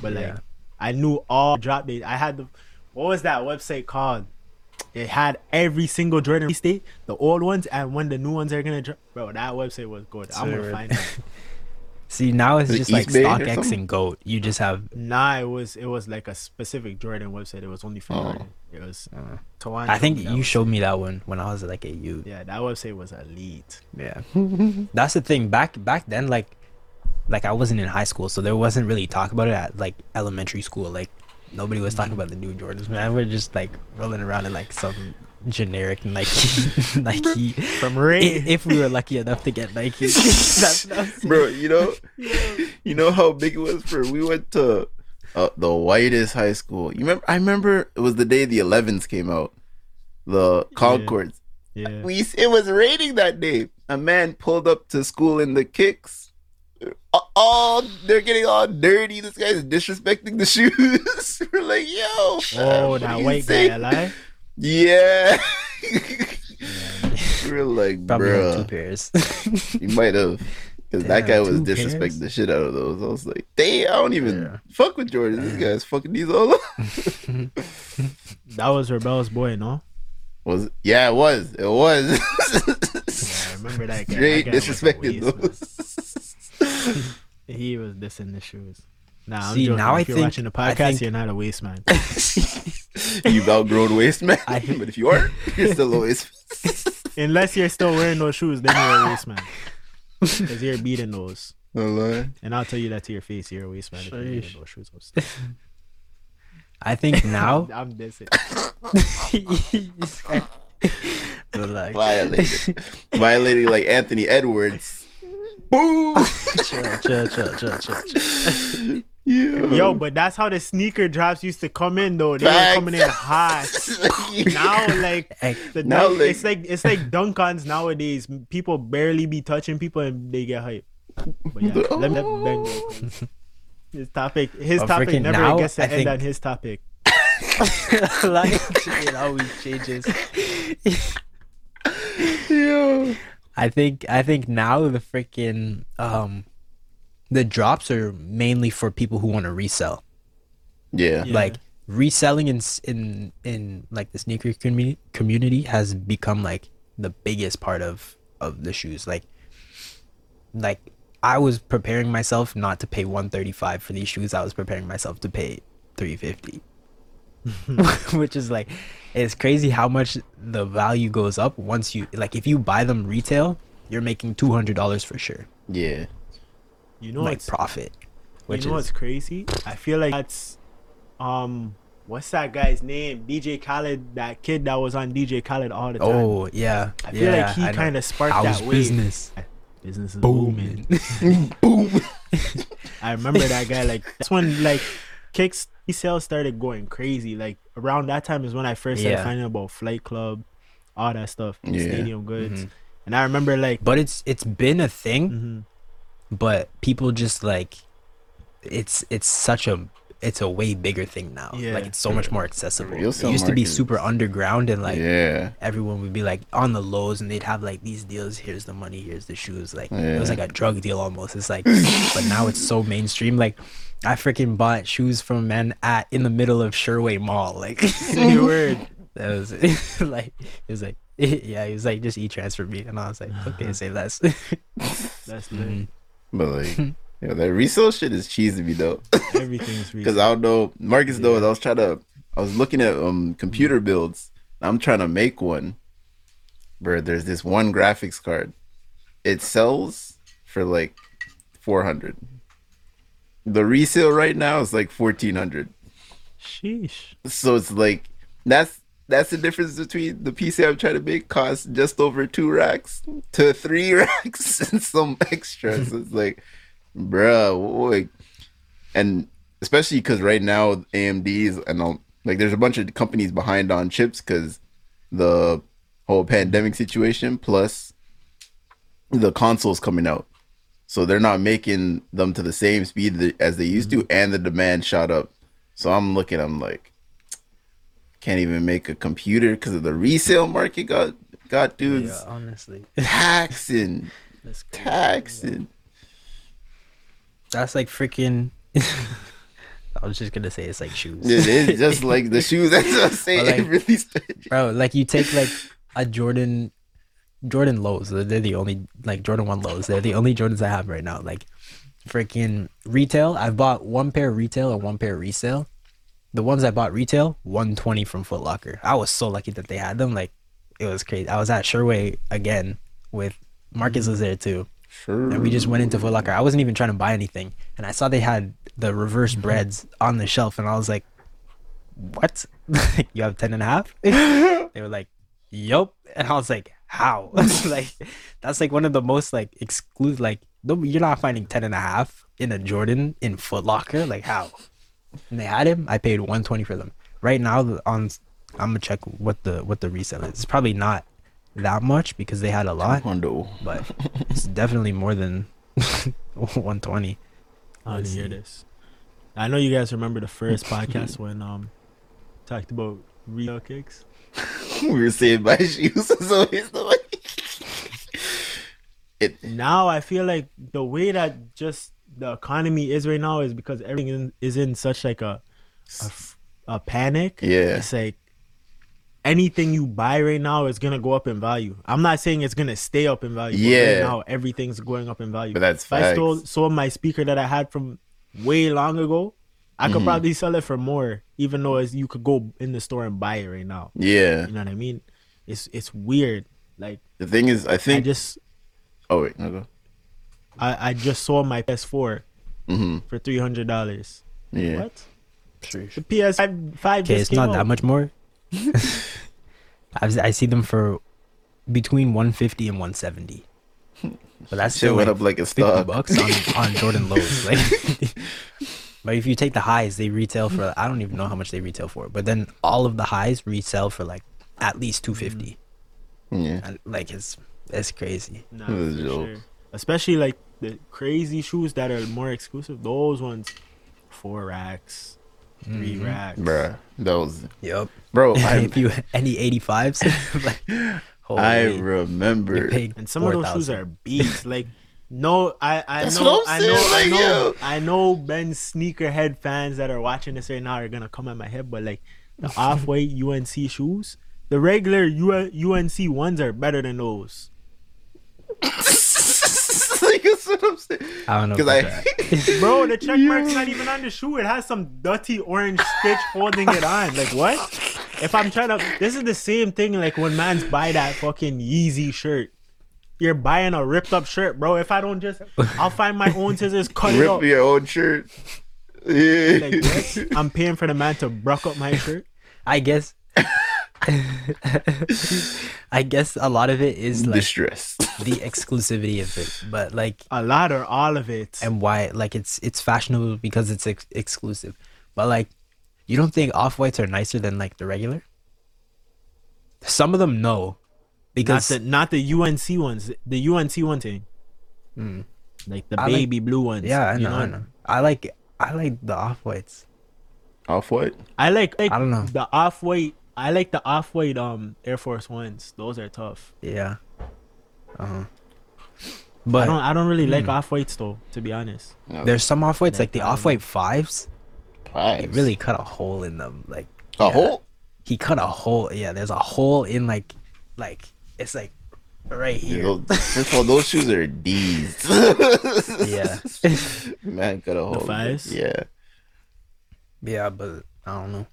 but like yeah. I knew all drop dates. I had the what was that website called? It had every single Jordan release date, the old ones, and when the new ones are gonna drop. Bro, that website was good. So I'm gonna find it. See, now it's just like StockX and GOAT. You just have nah. It was it was like a specific Jordan website. It was only for oh. Jordan. It was. Uh, Tawan I think you showed me that one when I was like a youth. Yeah, that website was elite. Yeah, that's the thing. Back back then, like like I wasn't in high school, so there wasn't really talk about it at like elementary school. Like nobody was talking about the new Jordans. Man, we're just like rolling around in like some generic Nike Nike from Ray if, if we were lucky enough to get Nike. That's bro, you know yeah. you know how big it was for we went to uh, the whitest high school. You remember I remember it was the day the elevens came out, the Concords. Yeah. Yeah. We it was raining that day. A man pulled up to school in the kicks. All they're getting all dirty. This guy's disrespecting the shoes. We're like, yo, oh, that white guy alive. Yeah, we were like, bro, two pairs. You might have, because that guy was disrespecting pairs? the shit out of those. I was like, damn, I don't even yeah. fuck with Jordan. This guy's fucking these all up. That was Rebel's boy, no? Was it? Yeah, it was. It was. Yeah, I remember that guy. Straight that guy disrespected waste, those. He was dissing the shoes. Nah, I'm See, joking. now if I you're think, watching the podcast, think... you're not a waste man. You've outgrown waste man. I... But if you are, you're still a waste man. Unless you're still wearing those shoes, then you're a waste man. Because you're beating those. No and I'll tell you that to your face. You're a waste man if you're beating those shoes. I think now... I'm dissing. Relax. Violated. Violating like Anthony Edwards. Boom! chill, chill, chill, chill, chill, chill. Yo. Yo, but that's how the sneaker drops used to come in though. They Back. were coming in hot. Now, like the now dunk, like... it's like it's like dunk-ons nowadays. People barely be touching people and they get hype. But yeah, oh. let me Ben go. His topic, his oh, topic never now, gets to I end think... on his topic. Like it always changes. Yo. I think I think now the freaking um, the drops are mainly for people who want to resell. Yeah. yeah. Like reselling in in in like the sneaker community community has become like the biggest part of, of the shoes. Like like I was preparing myself not to pay one thirty-five for these shoes. I was preparing myself to pay three fifty. Which is like it's crazy how much the value goes up once you like if you buy them retail you're making two hundred dollars for sure. Yeah, you know, like profit, which you know is, what's crazy, I feel like that's um what's that guy's name, D J Khaled, that kid that was on D J Khaled all the time. Oh yeah, I feel yeah, like he kind of sparked How's that wave. business business is booming. Boom. I remember that guy, like that's when like kicks sales started going crazy. Like around that time is when I first started yeah. finding about Flight Club, all that stuff, yeah. Stadium Goods, mm-hmm. and I remember like. But it's it's been a thing, mm-hmm. but people just like, it's it's such a it's a way bigger thing now. Yeah. Like it's so much more accessible. It used market. to be super underground and like yeah. everyone would be like on the lows and they'd have like these deals. Here's the money. Here's the shoes. Like yeah. it was like a drug deal almost. It's like, but now it's so mainstream. Like. I freaking bought shoes from men at in the middle of Sherway Mall. Like, you word. That was like, it was like, yeah, he was like, just e-transfer me. And I was like, okay, say less. That's good. But like, yeah, that resale shit is cheesy to me though. Everything's resale. Because I don't know, Marcus yeah. though, I was trying to, I was looking at um computer builds. I'm trying to make one where there's this one graphics card. It sells for like four hundred. The resale right now is like fourteen hundred. Sheesh. So it's like that's that's the difference between the P C I'm trying to make costs just over two racks to three racks and some extras. It's like, bruh, boy. and especially because right now A M Ds and all, like there's a bunch of companies behind on chips because the whole pandemic situation plus the consoles coming out, so they're not making them to the same speed as they used mm-hmm. to, and the demand shot up. So I'm looking, I'm like, can't even make a computer because of the resale market. Got got dudes, yeah, honestly, taxing, that's crazy, taxing. That's like freaking. I was just gonna say it's like shoes. It is just like the shoes. That's what I'm saying. Like, it really started. Bro, like you take like a Jordan, Jordan lows. They're the only like Jordan one lows. They're the only Jordans I have right now. Like freaking retail. I've bought one pair retail and one pair resale. The ones I bought retail, one twenty from Foot Locker. I was so lucky that they had them. Like, it was crazy. I was at Sherway again with Marcus was there too. Sure. And we just went into Foot Locker. I wasn't even trying to buy anything. And I saw they had the reverse breads on the shelf. And I was like, what? You have ten and a half? They were like, yup. And I was like, how? Like, that's like one of the most like exclusive, like, you're not finding ten and a half in a Jordan in Foot Locker. Like, how? And they had him. I paid one twenty for them. Right now, on I'm gonna check what the what the resale is. It's probably not that much because they had a lot, but it's definitely more than one twenty. I want to hear this. I know you guys remember the first podcast when um talked about resale kicks. We were saying my shoes, so it's like it. Now I feel like the way that just. The economy is right now is because everything is in such like a, a a panic. Yeah, it's like anything you buy right now is gonna go up in value. I'm not saying it's gonna stay up in value. Yeah, right now everything's going up in value. But that's if I stole, sold my speaker that I had from way long ago, I could mm-hmm. probably sell it for more, even though it's, you could go in the store and buy it right now. Yeah, you know what I mean. It's it's weird. Like the thing is, I think I just. Oh wait, no go. I, I just sold my P S four mm-hmm. for three hundred dollars. Yeah. What? Sure. The P S five. Okay, it's not out. That much more. I've, I see them for between one fifty and one seventy. But that's still went like up like a stock. fifty bucks on, on Jordan lows. Like, but if you take the highs, they retail for, I don't even know how much they retail for. But then all of the highs resell for like at least two fifty. Yeah. And like it's, it's crazy. Nah, that's for sure. Especially like the crazy shoes that are more exclusive, those ones, four racks, three mm-hmm. racks, bruh. Those, yep, bro. If you any eighty-fives, like, I remember. And some four, of those 000. Shoes are beats. Like, no, I, I That's know, I know, like, I know, yeah. I know. Ben sneakerhead fans that are watching this right now are gonna come at my head, but like the Off-White U N C shoes, the regular U N C ones are better than those. What I'm saying. I don't know. I... Bro, the check mark's not even on the shoe. It has some dirty orange stitch holding it on. Like, what? If I'm trying to... This is the same thing like when man's buy that fucking Yeezy shirt. You're buying a ripped up shirt, bro. If I don't just... I'll find my own scissors, cut Rip it up. Rip your own shirt. Yeah. Like, yes, I'm paying for the man to bruck up my shirt. I guess... I guess a lot of it is like distress, the exclusivity of it, but like a lot or all of it, and why like it's it's fashionable because it's ex- exclusive. But like, you don't think Off-Whites are nicer than like the regular? Some of them no, because not the, not the U N C ones, the U N C one thing, mm. like the I baby like, blue ones. Yeah, I know, you know? I know. I like I like the Off-Whites. Off-White. I like, like I don't know the Off-White. I like the Off-White um Air Force Ones. Those are tough. Yeah. Uh-huh. But I don't I don't really mm. like Off-Whites though, to be honest. No. There's some Off-Whites, like the Off-White fives. Fives. He really cut a hole in them. Like a yeah. hole? He cut a hole. Yeah, there's a hole in like like it's like right here. Dude, those, first of all, those shoes are D's. Yeah. Man cut a hole. The fives? Yeah. Yeah, but I don't know.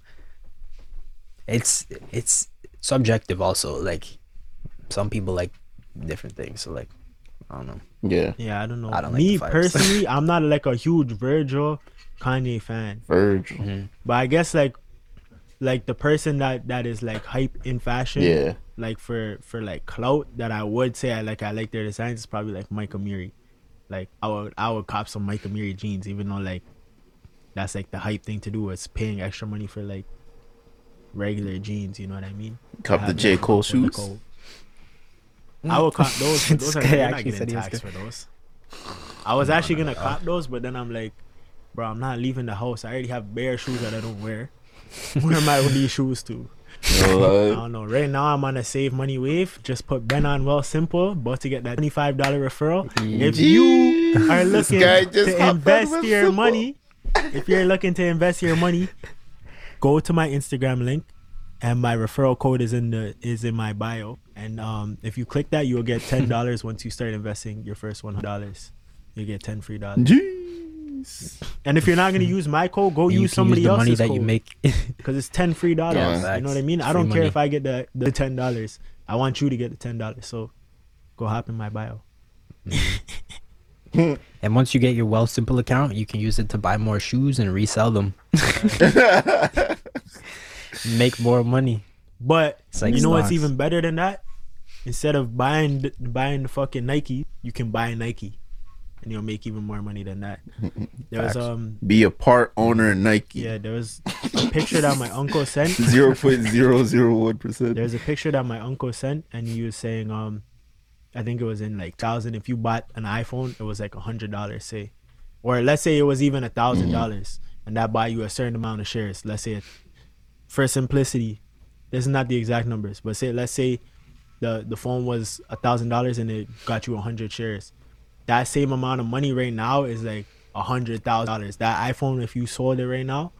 It's it's subjective also, like some people like different things, so like I don't know. Yeah. Yeah, I don't know. I don't Me like personally, I'm not like a huge Virgil Kanye fan. Virgil. Mm-hmm. But I guess like like the person that, that is like hype in fashion, yeah. like for, for like clout that I would say I like I like their designs is probably like Mike Amiri. Like I would I would cop some Mike Amiri jeans, even though like that's like the hype thing to do, is paying extra money for like regular jeans, you know what I mean? Cop the J. Cole shoes. I would cop those. Those are I'm not getting taxed for those. I was no, actually no, gonna no. cop those, but then I'm like, bro, I'm not leaving the house. I already have bare shoes that I don't wear. Where am I with these shoes to? Well, uh, I don't know. Right now I'm on a save money wave. Just put Ben on Wealthsimple. About to get that twenty-five dollars referral. Geez. If you are looking to invest your money, if you're looking to invest your money, go to my Instagram link, and my referral code is in the is in my bio. And um, if you click that, you will get ten dollars once you start investing your first one hundred dollars. You get ten free dollars. Jeez. And if you're not gonna use my code, go you use somebody use the else's money that code. You make because it's ten free dollars. Yeah, you know what I mean? I don't care money. If I get the, the ten dollars. I want you to get the ten dollars. So go hop in my bio. Mm. And once you get your Wealthsimple account, you can use it to buy more shoes and resell them. Make more money. But like you know stocks. What's even better than that? Instead of buying buying the fucking Nike, you can buy Nike. And you'll make even more money than that. There was, um, be a part owner in Nike. Yeah, there was a picture that my uncle sent. zero point zero zero one percent. There's a picture that my uncle sent, and he was saying, um, I think it was in like thousand. If you bought an iPhone, it was like a hundred dollars, say, or let's say it was even a thousand dollars, and that buy you a certain amount of shares. Let's say, it, for simplicity, this is not the exact numbers, but say let's say the the phone was a thousand dollars and it got you a hundred shares. That same amount of money right now is like one hundred thousand dollars. That iPhone, if you sold it right now,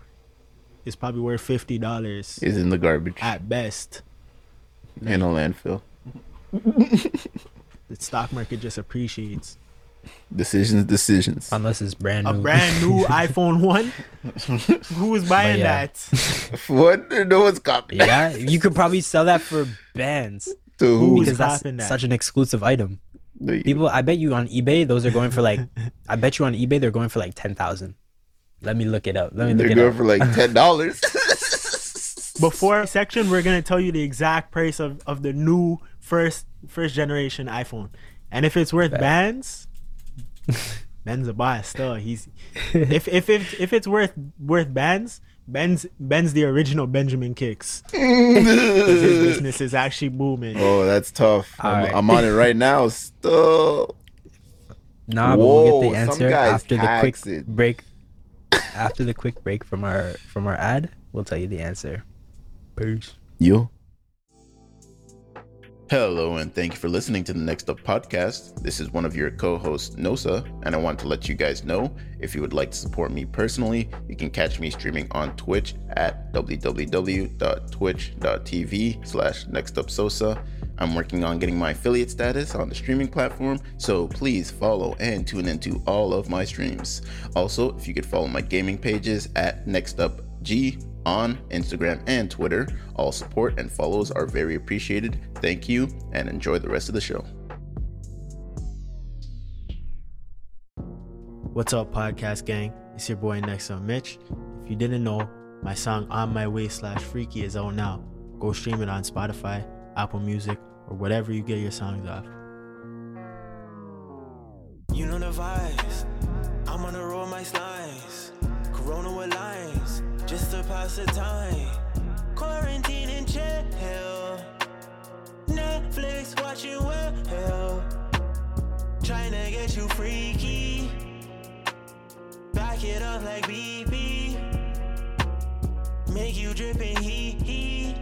is probably worth fifty dollars. It's in the garbage. At best. In a landfill. The stock market just appreciates. Decisions, decisions. Unless it's brand new. A brand new iPhone one? Who is buying yeah. that? What? No one's copying yeah, that. You could probably sell that for bands. To who? Because that's that? Such an exclusive item. People, I bet you on eBay, those are going for like, I bet you on eBay, they're going for like ten thousand. Let me look it up. Let me look they're it going up. For like ten dollars. Before our section, we're going to tell you the exact price of, of the new first first generation iPhone. And if it's worth bands, Ben's a boss still. He's, if, if, if, if it's worth, worth bands, Ben's Ben's the original Benjamin Kicks. His business is actually booming. Oh, that's tough. I'm, right. I'm on it right now. Still. Nah, Whoa, but we'll get the answer after the quick it. break. After the quick break from our from our ad, we'll tell you the answer. Peace. You. Hello, and thank you for listening to the Next Up podcast. This is one of your co-hosts, Nosa, and I want to let you guys know if you would like to support me personally, you can catch me streaming on Twitch at w w w dot twitch dot t v slash next up sosa. I'm working on getting my affiliate status on the streaming platform, so please follow and tune into all of my streams. Also, if you could follow my gaming pages at next up g on Instagram and Twitter. All support and follows are very appreciated. Thank you, and enjoy the rest of the show. What's up, podcast gang? It's your boy Next Up Mitch. If you didn't know, my song On My Way slash Freaky is out now. Go stream it on Spotify, Apple Music, or whatever you get your songs off. You know the vibes. I'm on the road, my slides. Corona with lines. Just to pass the time. Quarantine and chill. Netflix watching well. Trying to get you freaky. Back it up like B B. Make you drippin' heat, heat.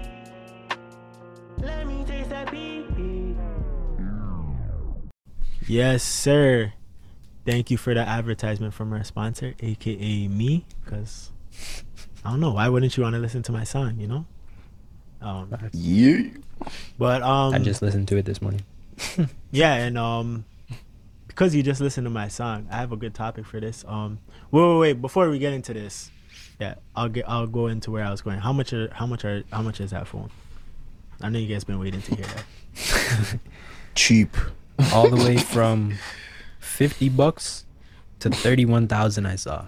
Let me taste that B B. Yes, sir. Thank you for the advertisement from our sponsor, A K A me, because I don't know, why wouldn't you want to listen to my song, you know? Um, yeah. But um, I just listened to it this morning. Yeah, and um, because you just listened to my song, I have a good topic for this. Um, wait, wait, wait. Before we get into this, yeah, I'll get, I'll go into where I was going. How much are, how much are, how much is that phone? I know you guys been waiting to hear that. Cheap, all the way from fifty bucks to thirty-one thousand. I saw.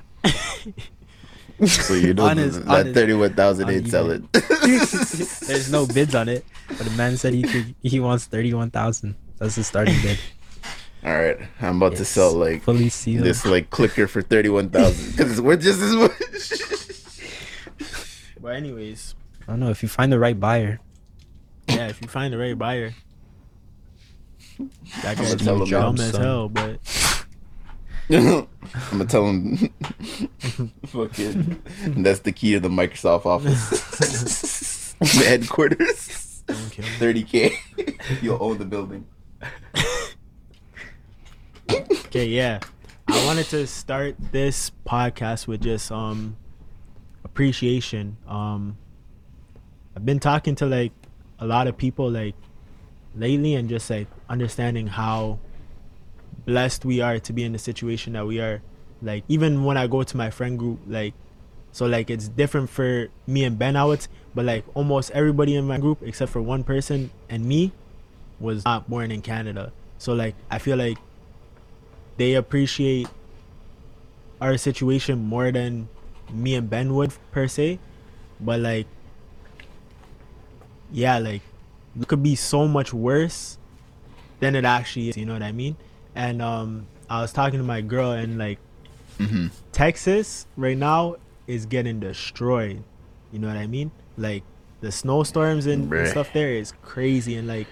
So you know that thirty-one thousand ain't selling. There's no bids on it, but the man said he could, he wants thirty-one thousand. That's the starting bid. all right, I'm about it's to sell like fully sealed. This like clicker for thirty-one thousand because we're just as much. But anyways, I don't know if you find the right buyer. Yeah, if you find the right buyer. That guy's dumb as hell, but I'm gonna tell him fuck it. That's the key to the Microsoft office. The headquarters. thirty K. You'll own the building. Okay, yeah. I wanted to start this podcast with just um appreciation. Um I've been talking to like a lot of people like lately and just like understanding how blessed we are to be in the situation that we are. Like even when I go to my friend group, like so like it's different for me and Ben out, but like almost everybody in my group except for one person and me was not born in Canada. So like I feel like they appreciate our situation more than me and Ben would per se. But like yeah, like it could be so much worse than it actually is, you know what I mean? And um, I was talking to my girl, and like, mm-hmm. Texas right now is getting destroyed. You know what I mean? Like the snowstorms and, and stuff there is crazy, and like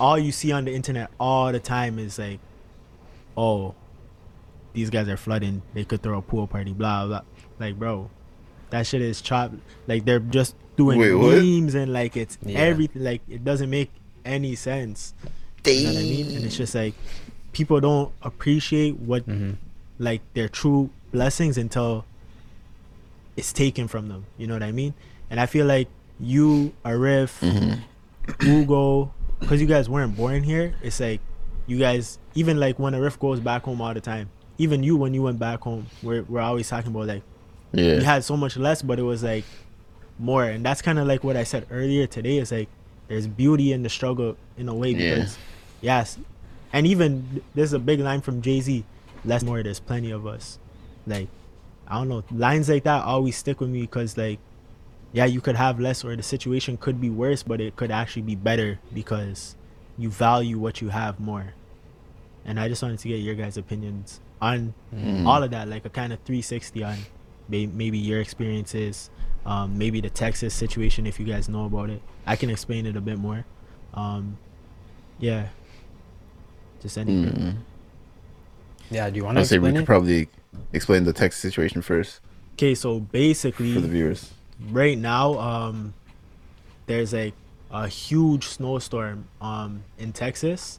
all you see on the internet all the time is like, oh, these guys are flooding. They could throw a pool party. Blah blah. Like, bro, that shit is chopped. Like they're just doing Wait, memes what? and like it's yeah. everything. Like it doesn't make any sense. Damn. You know what I mean? And it's just like, people don't appreciate what mm-hmm. like their true blessings until it's taken from them, you know what I mean? And I feel like you, Arif, mm-hmm. Ugo, because you guys weren't born here, it's like you guys, even like when Arif goes back home all the time, even you when you went back home, we're, we're always talking about like yeah. you had so much less, but it was like more. And that's kind of like what I said earlier today, is like there's beauty in the struggle in a way, because yeah. yes and even there's a big line from Jay-Z, less more, there's plenty of us. Like, I don't know, lines like that always stick with me, because like, yeah, you could have less or the situation could be worse, but it could actually be better because you value what you have more. And I just wanted to get your guys' opinions on mm. all of that, like a kind of three sixty on maybe your experiences, um, maybe the Texas situation, if you guys know about it. I can explain it a bit more. Um, yeah. Just anything. Mm. Yeah, do you want to explain it? I say we could probably explain the Texas situation first. Okay, so basically, for the viewers, right now, um, there's like a huge snowstorm um, in Texas,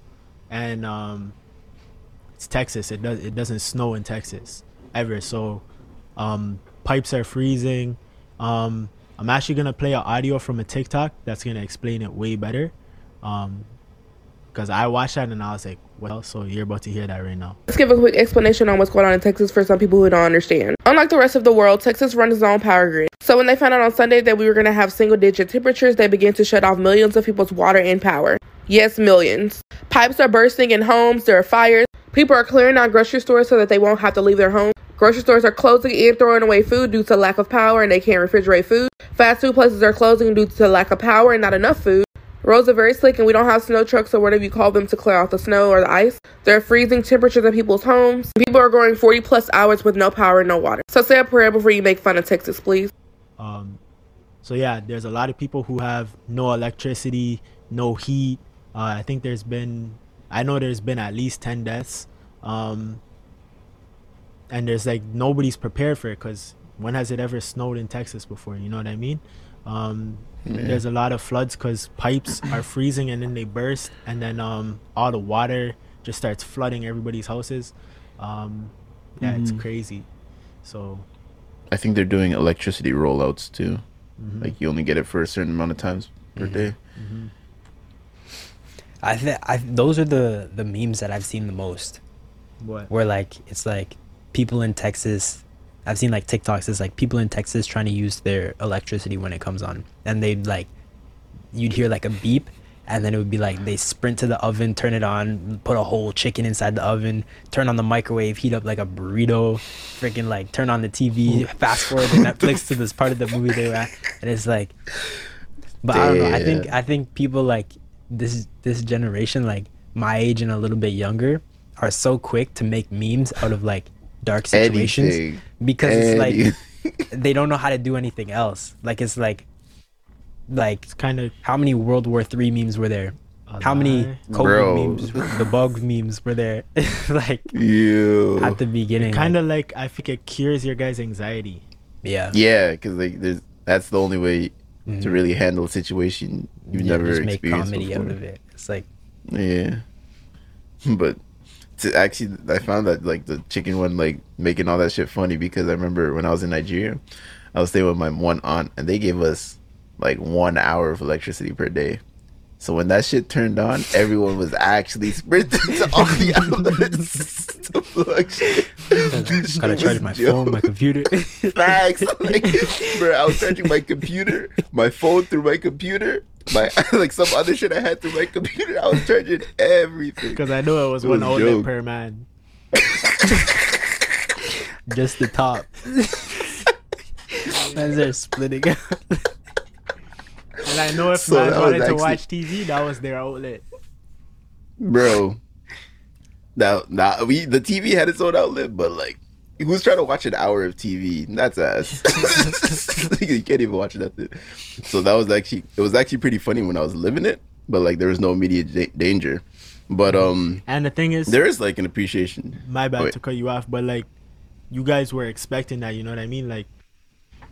and um, it's Texas. It does. It doesn't snow in Texas ever. So um, pipes are freezing. Um, I'm actually gonna play an audio from a TikTok that's gonna explain it way better. Um, Because I watched that and I was like, well, so you're about to hear that right now. Let's give a quick explanation on what's going on in Texas for some people who don't understand. Unlike the rest of the world, Texas runs its own power grid. So when they found out on Sunday that we were going to have single-digit temperatures, they began to shut off millions of people's water and power. Yes, millions. Pipes are bursting in homes. There are fires. People are clearing out grocery stores so that they won't have to leave their homes. Grocery stores are closing and throwing away food due to lack of power, and they can't refrigerate food. Fast food places are closing due to lack of power and not enough food. Roads are very slick, and we don't have snow trucks or whatever you call them to clear out the snow or the ice. There are freezing temperatures in people's homes. People are going forty plus hours with no power and no water. So say a prayer before you make fun of Texas, please. Um, so yeah, there's a lot of people who have no electricity, no heat. Uh, I think there's been, I know there's been at least ten deaths. Um, and there's like, nobody's prepared for it, because when has it ever snowed in Texas before? You know what I mean? Um, Mm-hmm. There's a lot of floods because pipes are freezing and then they burst, and then um, all the water just starts flooding everybody's houses. Um, yeah, mm-hmm. It's crazy. So, I think they're doing electricity rollouts too. Mm-hmm. Like you only get it for a certain amount of times per mm-hmm. day. Mm-hmm. I think I those are the, the memes that I've seen the most. What? Where like it's like people in Texas. I've seen like TikToks, it's like people in Texas trying to use their electricity when it comes on, and they'd like, you'd hear like a beep, and then it would be like they sprint to the oven, turn it on, put a whole chicken inside the oven, turn on the microwave, heat up like a burrito, freaking like turn on the T V, fast forward to Netflix to this part of the movie they were at, and it's like, but Damn. I don't know, I think I think people like this this generation, like my age and a little bit younger, are so quick to make memes out of like dark situations anything. because Any- it's like they don't know how to do anything else. Like it's like like it's kind of how many World War Three memes were there? A how lie. many COVID Bro. memes, the bug memes were there? Like Ew. at the beginning, kind of like, like I think it cures your guys' anxiety. Yeah, yeah, because like there's that's the only way mm-hmm. to really handle a situation you've yeah, never just make experienced comedy before. Out of it. It's like yeah, but to actually, I found that like the chicken one, like making all that shit funny because I remember when I was in Nigeria, I was staying with my one aunt and they gave us like one hour of electricity per day. So when that shit turned on, everyone was actually sprinting to all the outlets. Like, shit. I gotta charge my joke. phone, my computer. Facts. Like, bro, I was charging my computer, my phone through my computer, my like some other shit I had through my computer. I was charging everything because I knew it was it one was outlet per man. Just the top. As they're splitting out. And I know if so man wanted actually, to watch T V, that was their outlet. Bro. Now, now we the T V had its own outlet, but like, who's trying to watch an hour of T V? That's ass. You can't even watch nothing. So that was actually, it was actually pretty funny when I was living it, but like there was no immediate da- danger. But um, and the thing is, there is like an appreciation. My bad Wait. to cut you off, but like, you guys were expecting that, you know what I mean? Like,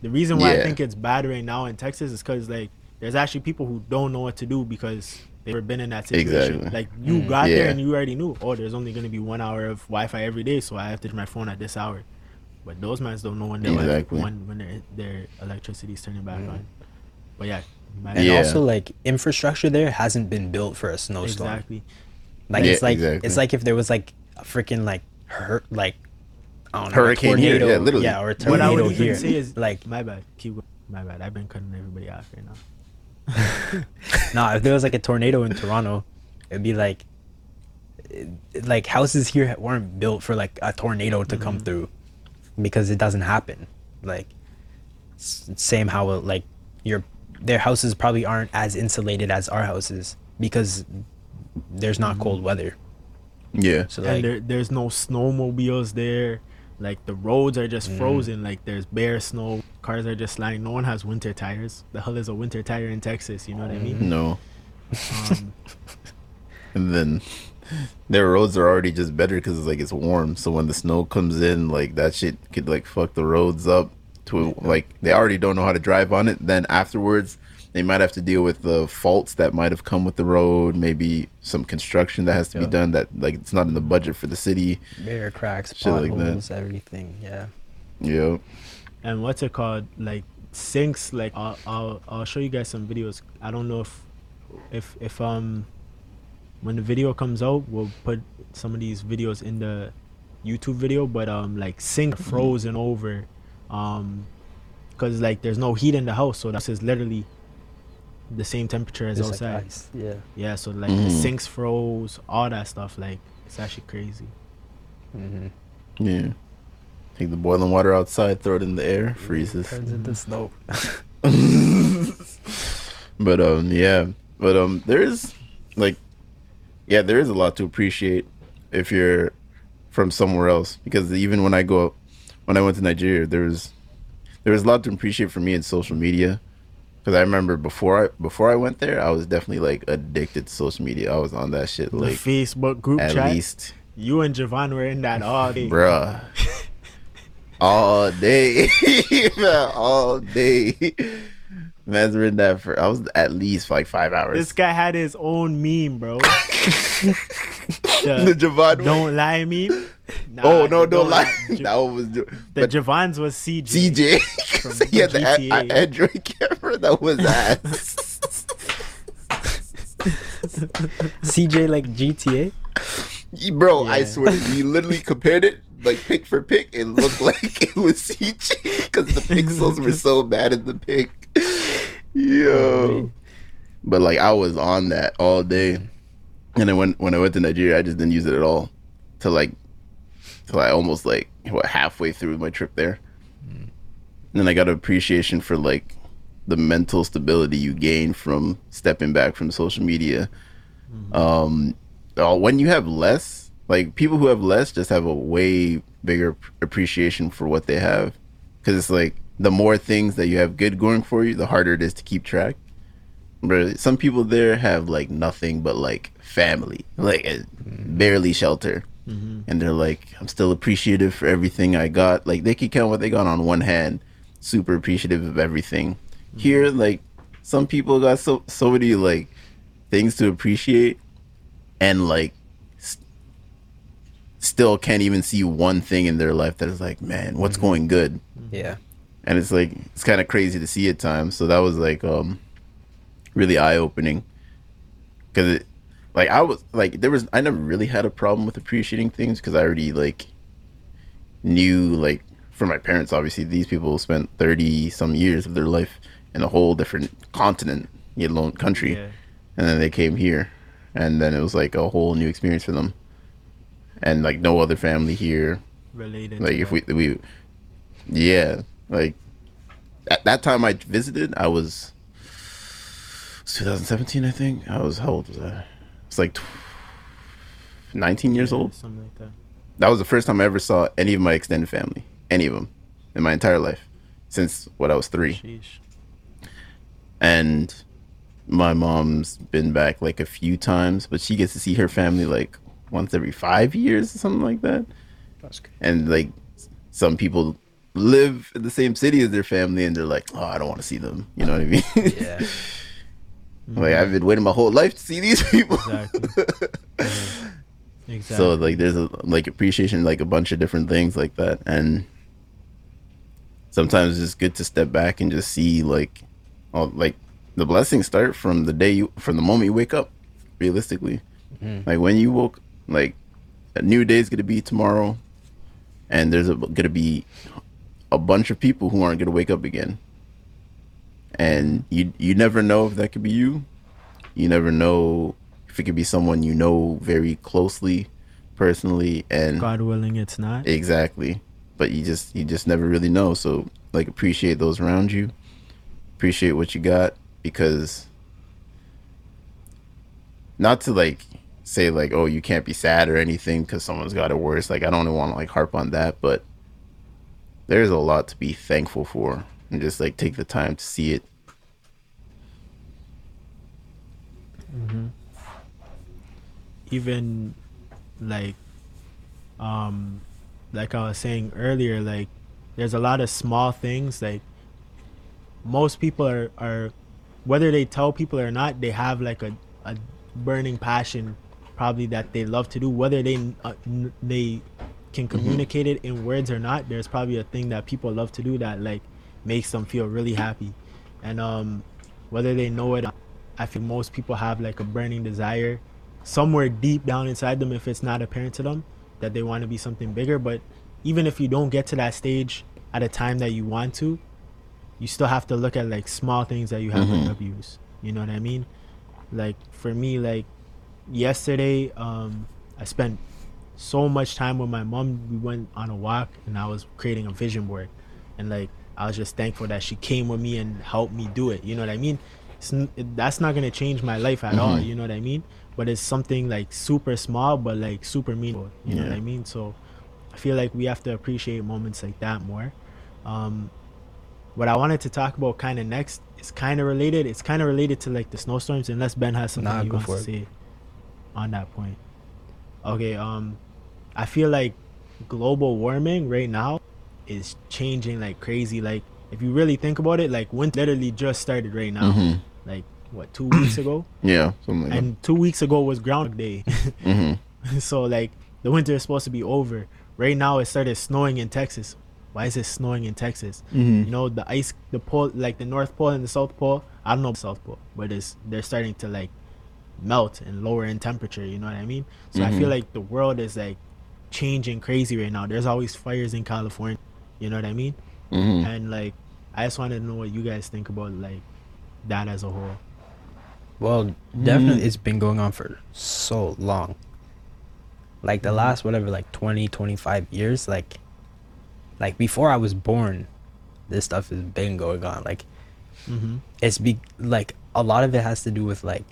the reason why yeah. I think it's bad right now in Texas is because like. There's actually people who don't know what to do because they've never been in that situation. Exactly. Like, you mm, got yeah. there and you already knew, oh, there's only going to be one hour of Wi-Fi every day, so I have to do my phone at this hour. But those mans don't know when, exactly. when, when their, their electricity is turning back mm. on. But, yeah. Man. And yeah. also, like, infrastructure there hasn't been built for a snowstorm. Exactly. Like, yeah, it's like exactly. it's like if there was, like, a freaking, like, hurt, like, I don't know, hurricane a tornado, here. Yeah, literally. Yeah, or a tornado here. What I would even say is, like, my bad. Keep, my bad. I've been cutting everybody off right now. Nah, if there was like a tornado in Toronto, it'd be like it, like houses here weren't built for like a tornado to mm-hmm. come through because it doesn't happen. Like same how it, like your their houses probably aren't as insulated as our houses because there's not mm-hmm. cold weather. Yeah. So like, and there, there's no snowmobiles there. Like the roads are just frozen. Mm. Like there's bare snow. Cars are just sliding. No one has winter tires. The hell is a winter tire in Texas? You know what I mean? No. Um, and then their roads are already just better because it's like it's warm. So when the snow comes in, like that shit could like fuck the roads up. To like they already don't know how to drive on it. Then afterwards, they might have to deal with the faults that might have come with the road. Maybe some construction that has to yeah. be done that like it's not in the budget for the city. Bare cracks, potholes, like everything. Yeah. Yeah. And what's it called? Like sinks. Like I'll, I'll I'll show you guys some videos. I don't know if if if um when the video comes out, we'll put some of these videos in the YouTube video. But um like sink frozen over, um because like there's no heat in the house, so that's just literally the same temperature as it's outside like ice. yeah yeah so like mm. the sinks froze, all that stuff. Like it's actually crazy. mm-hmm. Yeah take the boiling water outside, throw it in the air, freezes, turns into snow. But um yeah but um there's like yeah there is a lot to appreciate if you're from somewhere else, because even when I go when I went to Nigeria, there was there was a lot to appreciate for me in social media. Because I remember before I before I went there, I was definitely like addicted to social media. I was on that shit like the Facebook group at chat. At least you and Javon were in that all day, bruh. all day, all day. Man's were in that for I was at least for like five hours. This guy had his own meme, bro. the, the Javon don't one. lie meme. Nah, oh no! Don't lie. Like, that one was the Javon's was C J. C J, yeah, the a- a- Android camera that was ass. C J like G T A, bro. Yeah. I swear, we literally compared it like pick for pick. It looked like it was C J because the pixels were so bad in the pic. Yo, oh, but like I was on that all day, and then when when I went to Nigeria, I just didn't use it at all. To like. Till I almost like what halfway through my trip there, mm. and then I got an appreciation for like the mental stability you gain from stepping back from social media. Mm. Um, when you have less, Like, people who have less just have a way bigger appreciation for what they have. Because it's like, the more things that you have good going for you, the harder it is to keep track. But some people there have, like, nothing but, like, family. Like, mm-hmm. barely shelter. Mm-hmm. And they're like, I'm still appreciative for everything I got. Like, they could count what they got on one hand. Super appreciative of everything. Mm-hmm. Here, like, some people got so, so many, like, things to appreciate. And, like, still can't even see one thing in their life that is like, man, what's mm-hmm. going good? Yeah. And it's like, it's kind of crazy to see at times. So that was like um really eye-opening, because it like I was like there was I never really had a problem with appreciating things, because I already like knew, like, for my parents, obviously these people spent thirty some years of their life in a whole different continent, yet alone country. Yeah. And then they came here, and then it was like a whole new experience for them. And, like, no other family here related. Like, if that. we, we, yeah. Like, at that time I visited, I was, it was twenty seventeen, I think. I was, how old was I? It's like nineteen years yeah, old. Something like that. That was the first time I ever saw any of my extended family, any of them, in my entire life, since what, I was three. Sheesh. And my mom's been back, like, a few times, but she gets to see her family, like, once every five years or something like that. That's good. And like, some people live in the same city as their family, and they're like, oh, I don't want to see them, you know what I mean? Yeah. Mm-hmm. Like, I've been waiting my whole life to see these people. Exactly. Yeah. Exactly. So like, there's a like appreciation, like a bunch of different things like that. And sometimes it's good to step back and just see, like, all, like, the blessings start from the day you from the moment you wake up, realistically. Mm-hmm. Like, when you woke Like, a new day is going to be tomorrow, and there's going to be a bunch of people who aren't going to wake up again. And you you never know if that could be you. You never know if it could be someone you know very closely, personally, and God willing, it's not. Exactly. But you just you just never really know. So, like, appreciate those around you. Appreciate what you got, because not to, like, say, like, oh, you can't be sad or anything because someone's got it worse. Like, I don't want to, like, harp on that, but there's a lot to be thankful for, and just, like, take the time to see it. Mm-hmm. Even, like, um, like I was saying earlier, like, there's a lot of small things. Like, most people are, are whether they tell people or not, they have, like, a, a burning passion probably that they love to do, whether they uh, n- they can communicate mm-hmm. it in words or not. There's probably a thing that people love to do that, like, makes them feel really happy, and um whether they know it or not, I think most people have, like, a burning desire somewhere deep down inside them, if it's not apparent to them, that they want to be something bigger. But even if you don't get to that stage at a time that you want to, you still have to look at, like, small things that you have mm-hmm. to abuse, you know what I mean? Like, for me, like, yesterday um I spent so much time with my mom. We went on a walk, and I was creating a vision board, and, like, I was just thankful that she came with me and helped me do it, you know what I mean? It's, that's not gonna change my life at mm-hmm. all, you know what I mean? But it's something, like, super small, but, like, super meaningful, you yeah. know what I mean? So I feel like we have to appreciate moments like that more. Um what I wanted to talk about kind of next, it's kind of related. It's kind of related to, like, the snowstorms, unless Ben has something nah, he wants to say on that point. Okay, um, I feel like global warming right now is changing like crazy. Like, if you really think about it, like, winter literally just started right now. Mm-hmm. Like, what, two weeks ago? Yeah, something like and that. two weeks ago was Groundhog Day. mm-hmm. So, like, the winter is supposed to be over. Right now, it started snowing in Texas. Why is it snowing in Texas? Mm-hmm. You know, the ice, the pole, like the North Pole and the South Pole. I don't know the South Pole, but it's they're starting to, like, melt and lower in temperature. You know what I mean? So mm-hmm. I feel like the world is, like, changing crazy right now. There's always fires in California. You know what I mean? Mm-hmm. And, like, I just wanted to know what you guys think about, like, that as a whole. Well, definitely, mm-hmm. it's been going on for so long. Like, the last whatever, like twenty, twenty-five years, like. Like, before I was born, this stuff has been going on. Like, mm-hmm. it's be like a lot of it has to do with, like,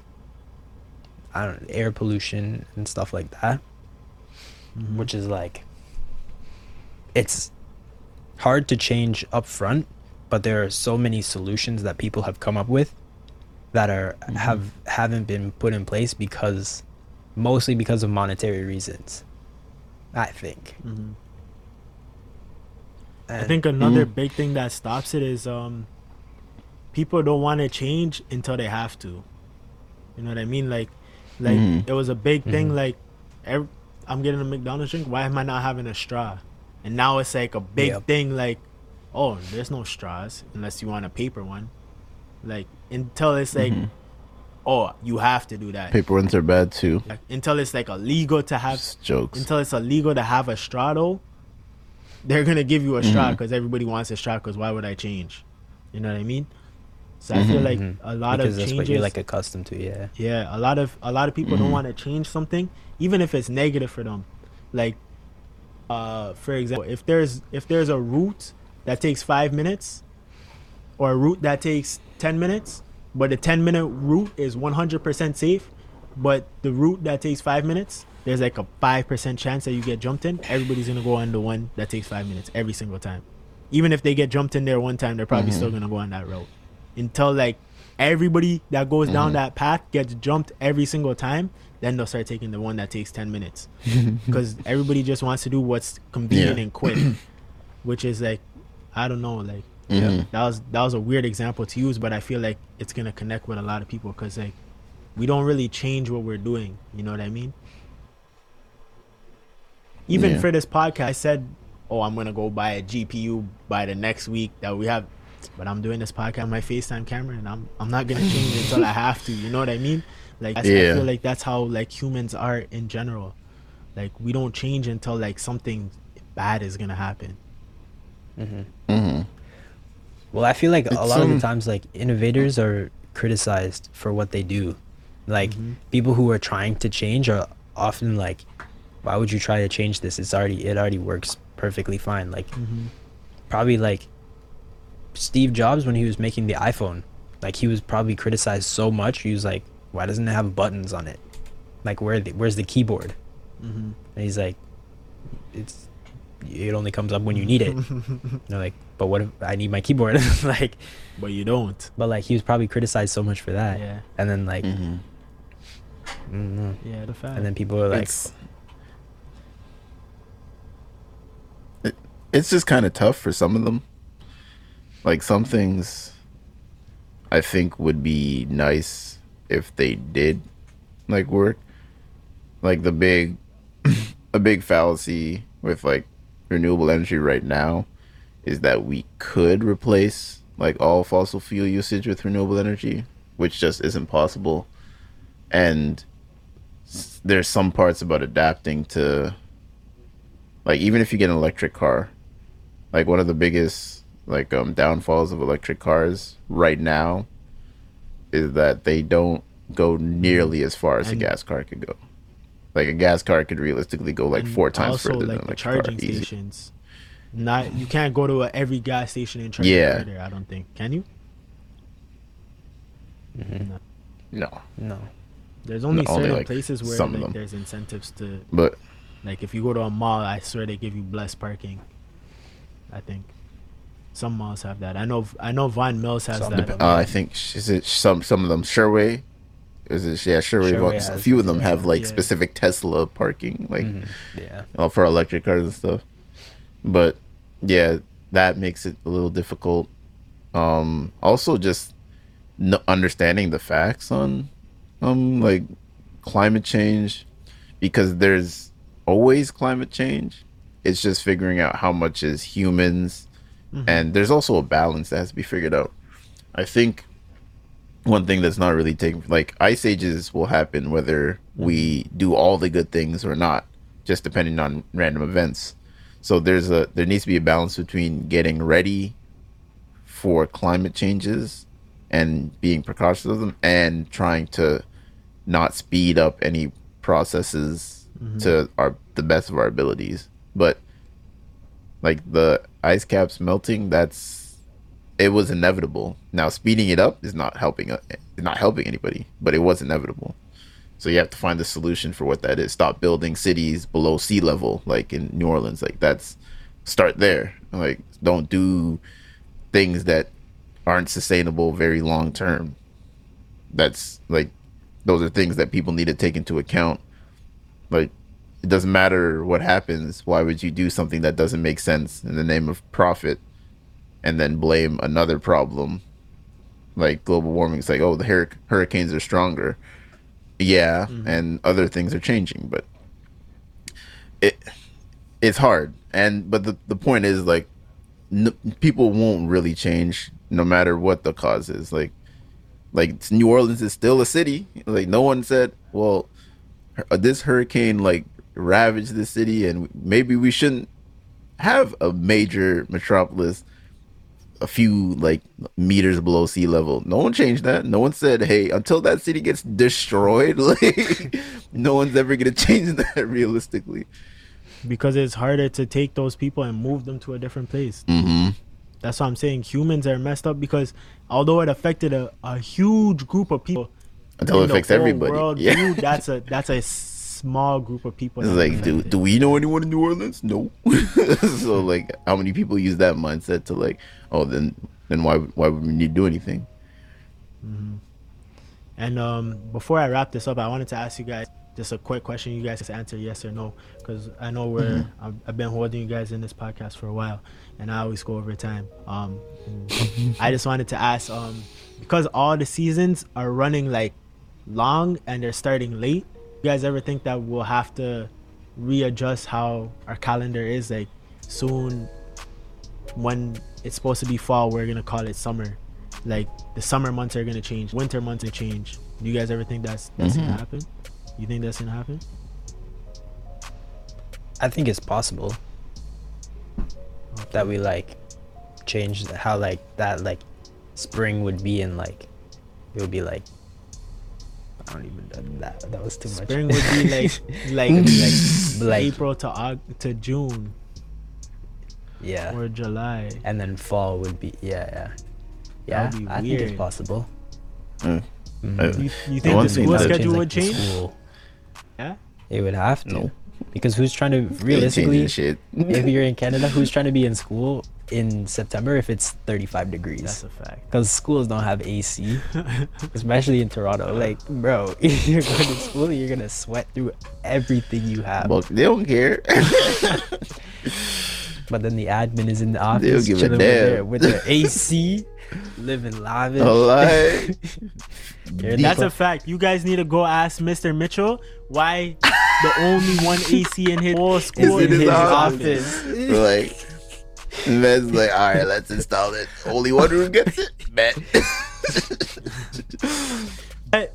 I don't know, air pollution and stuff like that. mm-hmm. which is like, it's hard to change up front, but there are so many solutions that people have come up with that are mm-hmm. have haven't been put in place because mostly because of monetary reasons, I think. Mm-hmm. I think another mm-hmm. big thing that stops it is um, people don't want to change until they have to. You know what I mean? Like, like mm-hmm. it was a big thing. Mm-hmm. Like, every, I'm getting a McDonald's drink. Why am I not having a straw? And now it's like a big yep. thing. Like, oh, there's no straws unless you want a paper one. Like, until it's like, mm-hmm. oh, you have to do that. Paper ones are bad too. Like, until it's like illegal to have Just jokes. Until it's illegal to have a straw though. They're going to give you a mm-hmm. straw because everybody wants a straw because why would I change? You know what I mean? So mm-hmm, I feel like mm-hmm. a lot because of changes... Because that's what you're like accustomed to, yeah. Yeah, a lot of a lot of people mm-hmm. don't want to change something, even if it's negative for them. Like, uh, for example, if there's if there's a route that takes five minutes or a route that takes ten minutes, but the ten-minute route is one hundred percent safe, but the route that takes five minutes... there's like a five percent chance that you get jumped in. Everybody's going to go on the one that takes five minutes every single time. Even if they get jumped in there one time, they're probably mm-hmm. still going to go on that route. Until like everybody that goes mm-hmm. down that path gets jumped every single time, then they'll start taking the one that takes ten minutes. Because everybody just wants to do what's convenient yeah. and quick. Which is like, I don't know, like mm-hmm. yeah, that was that was a weird example to use, but I feel like it's going to connect with a lot of people because like we don't really change what we're doing. You know what I mean? Even yeah. for this podcast, I said, oh, I'm going to go buy a G P U by the next week that we have. But I'm doing this podcast on my FaceTime camera, and I'm I'm not going to change it until I have to. You know what I mean? Like, that's, yeah. I feel like that's how, like, humans are in general. Like, we don't change until, like, something bad is going to happen. Mm-hmm. Mm-hmm. Well, I feel like it's a lot um... of the times, like, innovators are criticized for what they do. Like, mm-hmm. people who are trying to change are often, like, why would you try to change this? It's already, it already works perfectly fine. Like mm-hmm. probably like Steve Jobs, when he was making the iPhone, like he was probably criticized so much. He was like, why doesn't it have buttons on it? Like, where, the, where's the keyboard? Mm-hmm. And he's like, it's, it only comes up when you need it. And they're like, but what if I need my keyboard? Like, but you don't, but like, he was probably criticized so much for that. Yeah. And then like, mm-hmm. I don't know. Yeah, the fact. And then people are like, it's- It's just kind of tough for some of them. Like, some things I think would be nice if they did, like, work. Like, the big, a big fallacy with, like, renewable energy right now is that we could replace, like, all fossil fuel usage with renewable energy, which just isn't possible. And there's some parts about adapting to, like, even if you get an electric car, like, one of the biggest, like, um, downfalls of electric cars right now is that they don't go nearly as far as and a gas car could go. Like, a gas car could realistically go, like, four times also, further like than like charging car. Stations. Easy. Not you can't go to a, every gas station and charge yeah. further, I don't think. Can you? Mm-hmm. No. no. No. There's only no, certain only, like, places where like, there's incentives to... But... Like, if you go to a mall, I swear they give you blessed parking. I think some malls have that. I know, I know, Von Mills has some, that. Dep- uh, I think is it some some of them. Sherway, is it? Yeah, Sherway. Sherway has, a few of them have like yeah. specific Tesla parking, like mm-hmm. yeah, uh, for electric cars and stuff. But yeah, that makes it a little difficult. Um, also, just n- understanding the facts on um like climate change, because there's always climate change. It's just figuring out how much is humans, mm-hmm. and there's also a balance that has to be figured out. I think one thing that's not really taken, like, ice ages will happen whether we do all the good things or not, just depending on random events. So there's a there needs to be a balance between getting ready for climate changes and being precautious of them, and trying to not speed up any processes Mm-hmm. to our the best of our abilities. But like the ice caps melting, that's it was inevitable. Now speeding it up is not helping not helping anybody, but it was inevitable. So you have to find the solution for what that is. Stop building cities below sea level, like in New Orleans. Like, that's, start there. Like, don't do things that aren't sustainable very long term. That's like, those are things that people need to take into account. Like, it doesn't matter what happens. Why would you do something that doesn't make sense in the name of profit and then blame another problem? Like global warming, it's like, oh, the hur- hurricanes are stronger. Yeah, mm-hmm. And other things are changing, but it it's hard. And but the, the point is, like, n- people won't really change no matter what the cause is. Like, like New Orleans is still a city. Like, no one said, well, this hurricane, like, ravaged the city, and maybe we shouldn't have a major metropolis a few, like, meters below sea level. No one changed that. No one said, hey, until that city gets destroyed, like, no one's ever going to change that realistically. Because it's harder to take those people and move them to a different place. Mm-hmm. That's what I'm saying. Humans are messed up because although it affected a, a huge group of people, until it affects everybody. World, yeah. Dude, that's a that's a small group of people. It's like, do, do we know anyone in New Orleans? No. So, like, how many people use that mindset to, like, oh, then then why why would we need to do anything? Mm-hmm. And um, before I wrap this up, I wanted to ask you guys just a quick question. You guys can answer yes or no, because I know we're mm-hmm. I've, I've been holding you guys in this podcast for a while, and I always go over time. Um, I just wanted to ask um, because all the seasons are running, like, long and they're starting late. You guys ever think that we'll have to readjust how our calendar is? Like, soon when it's supposed to be fall, we're gonna call it summer. Like, the summer months are gonna change, winter months are gonna change. Do you guys ever think that's that's mm-hmm. gonna happen? You think that's gonna happen? I think it's possible okay. that we, like, change how, like, that, like, spring would be, and, like, it would be like, I don't even, that that was too spring much. Spring would be like like, like like April to August, to June. Yeah. Or July. And then fall would be yeah yeah. Yeah. I weird. think it's possible. Mm. Mm-hmm. Uh, you, you think the school schedule would change? Like, yeah. It would have to. No. Because who's trying to realistically shit. If you're in Canada, who's trying to be in school in September if it's thirty-five degrees? That's a fact. Because schools don't have A C, especially in Toronto. Like, bro, if you're going to school, you're gonna sweat through everything you have. Well, they don't care. But then the admin is in the office chilling with their, with their A C, living lavish. Right. That's a fact. You guys need to go ask Mister Mitchell why the only one A C in his whole school is in his, his office. office. Like, Ben's like, all right, let's install it. Only one room gets it, Ben.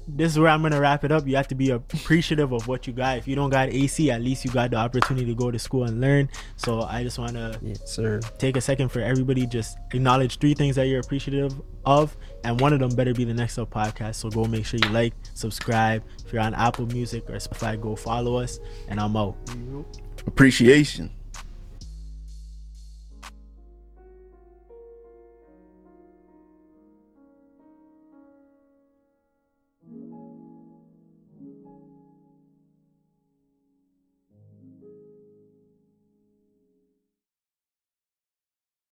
This is where I'm gonna wrap it up. You have to be appreciative of what you got. If you don't got A C, at least you got the opportunity to go to school and learn. So I just want to yes, take a second for everybody, just acknowledge three things that you're appreciative of, and one of them better be the Next Up podcast. So go make sure you like, subscribe. If you're on Apple Music or Spotify, go follow us, and I'm out. Appreciation.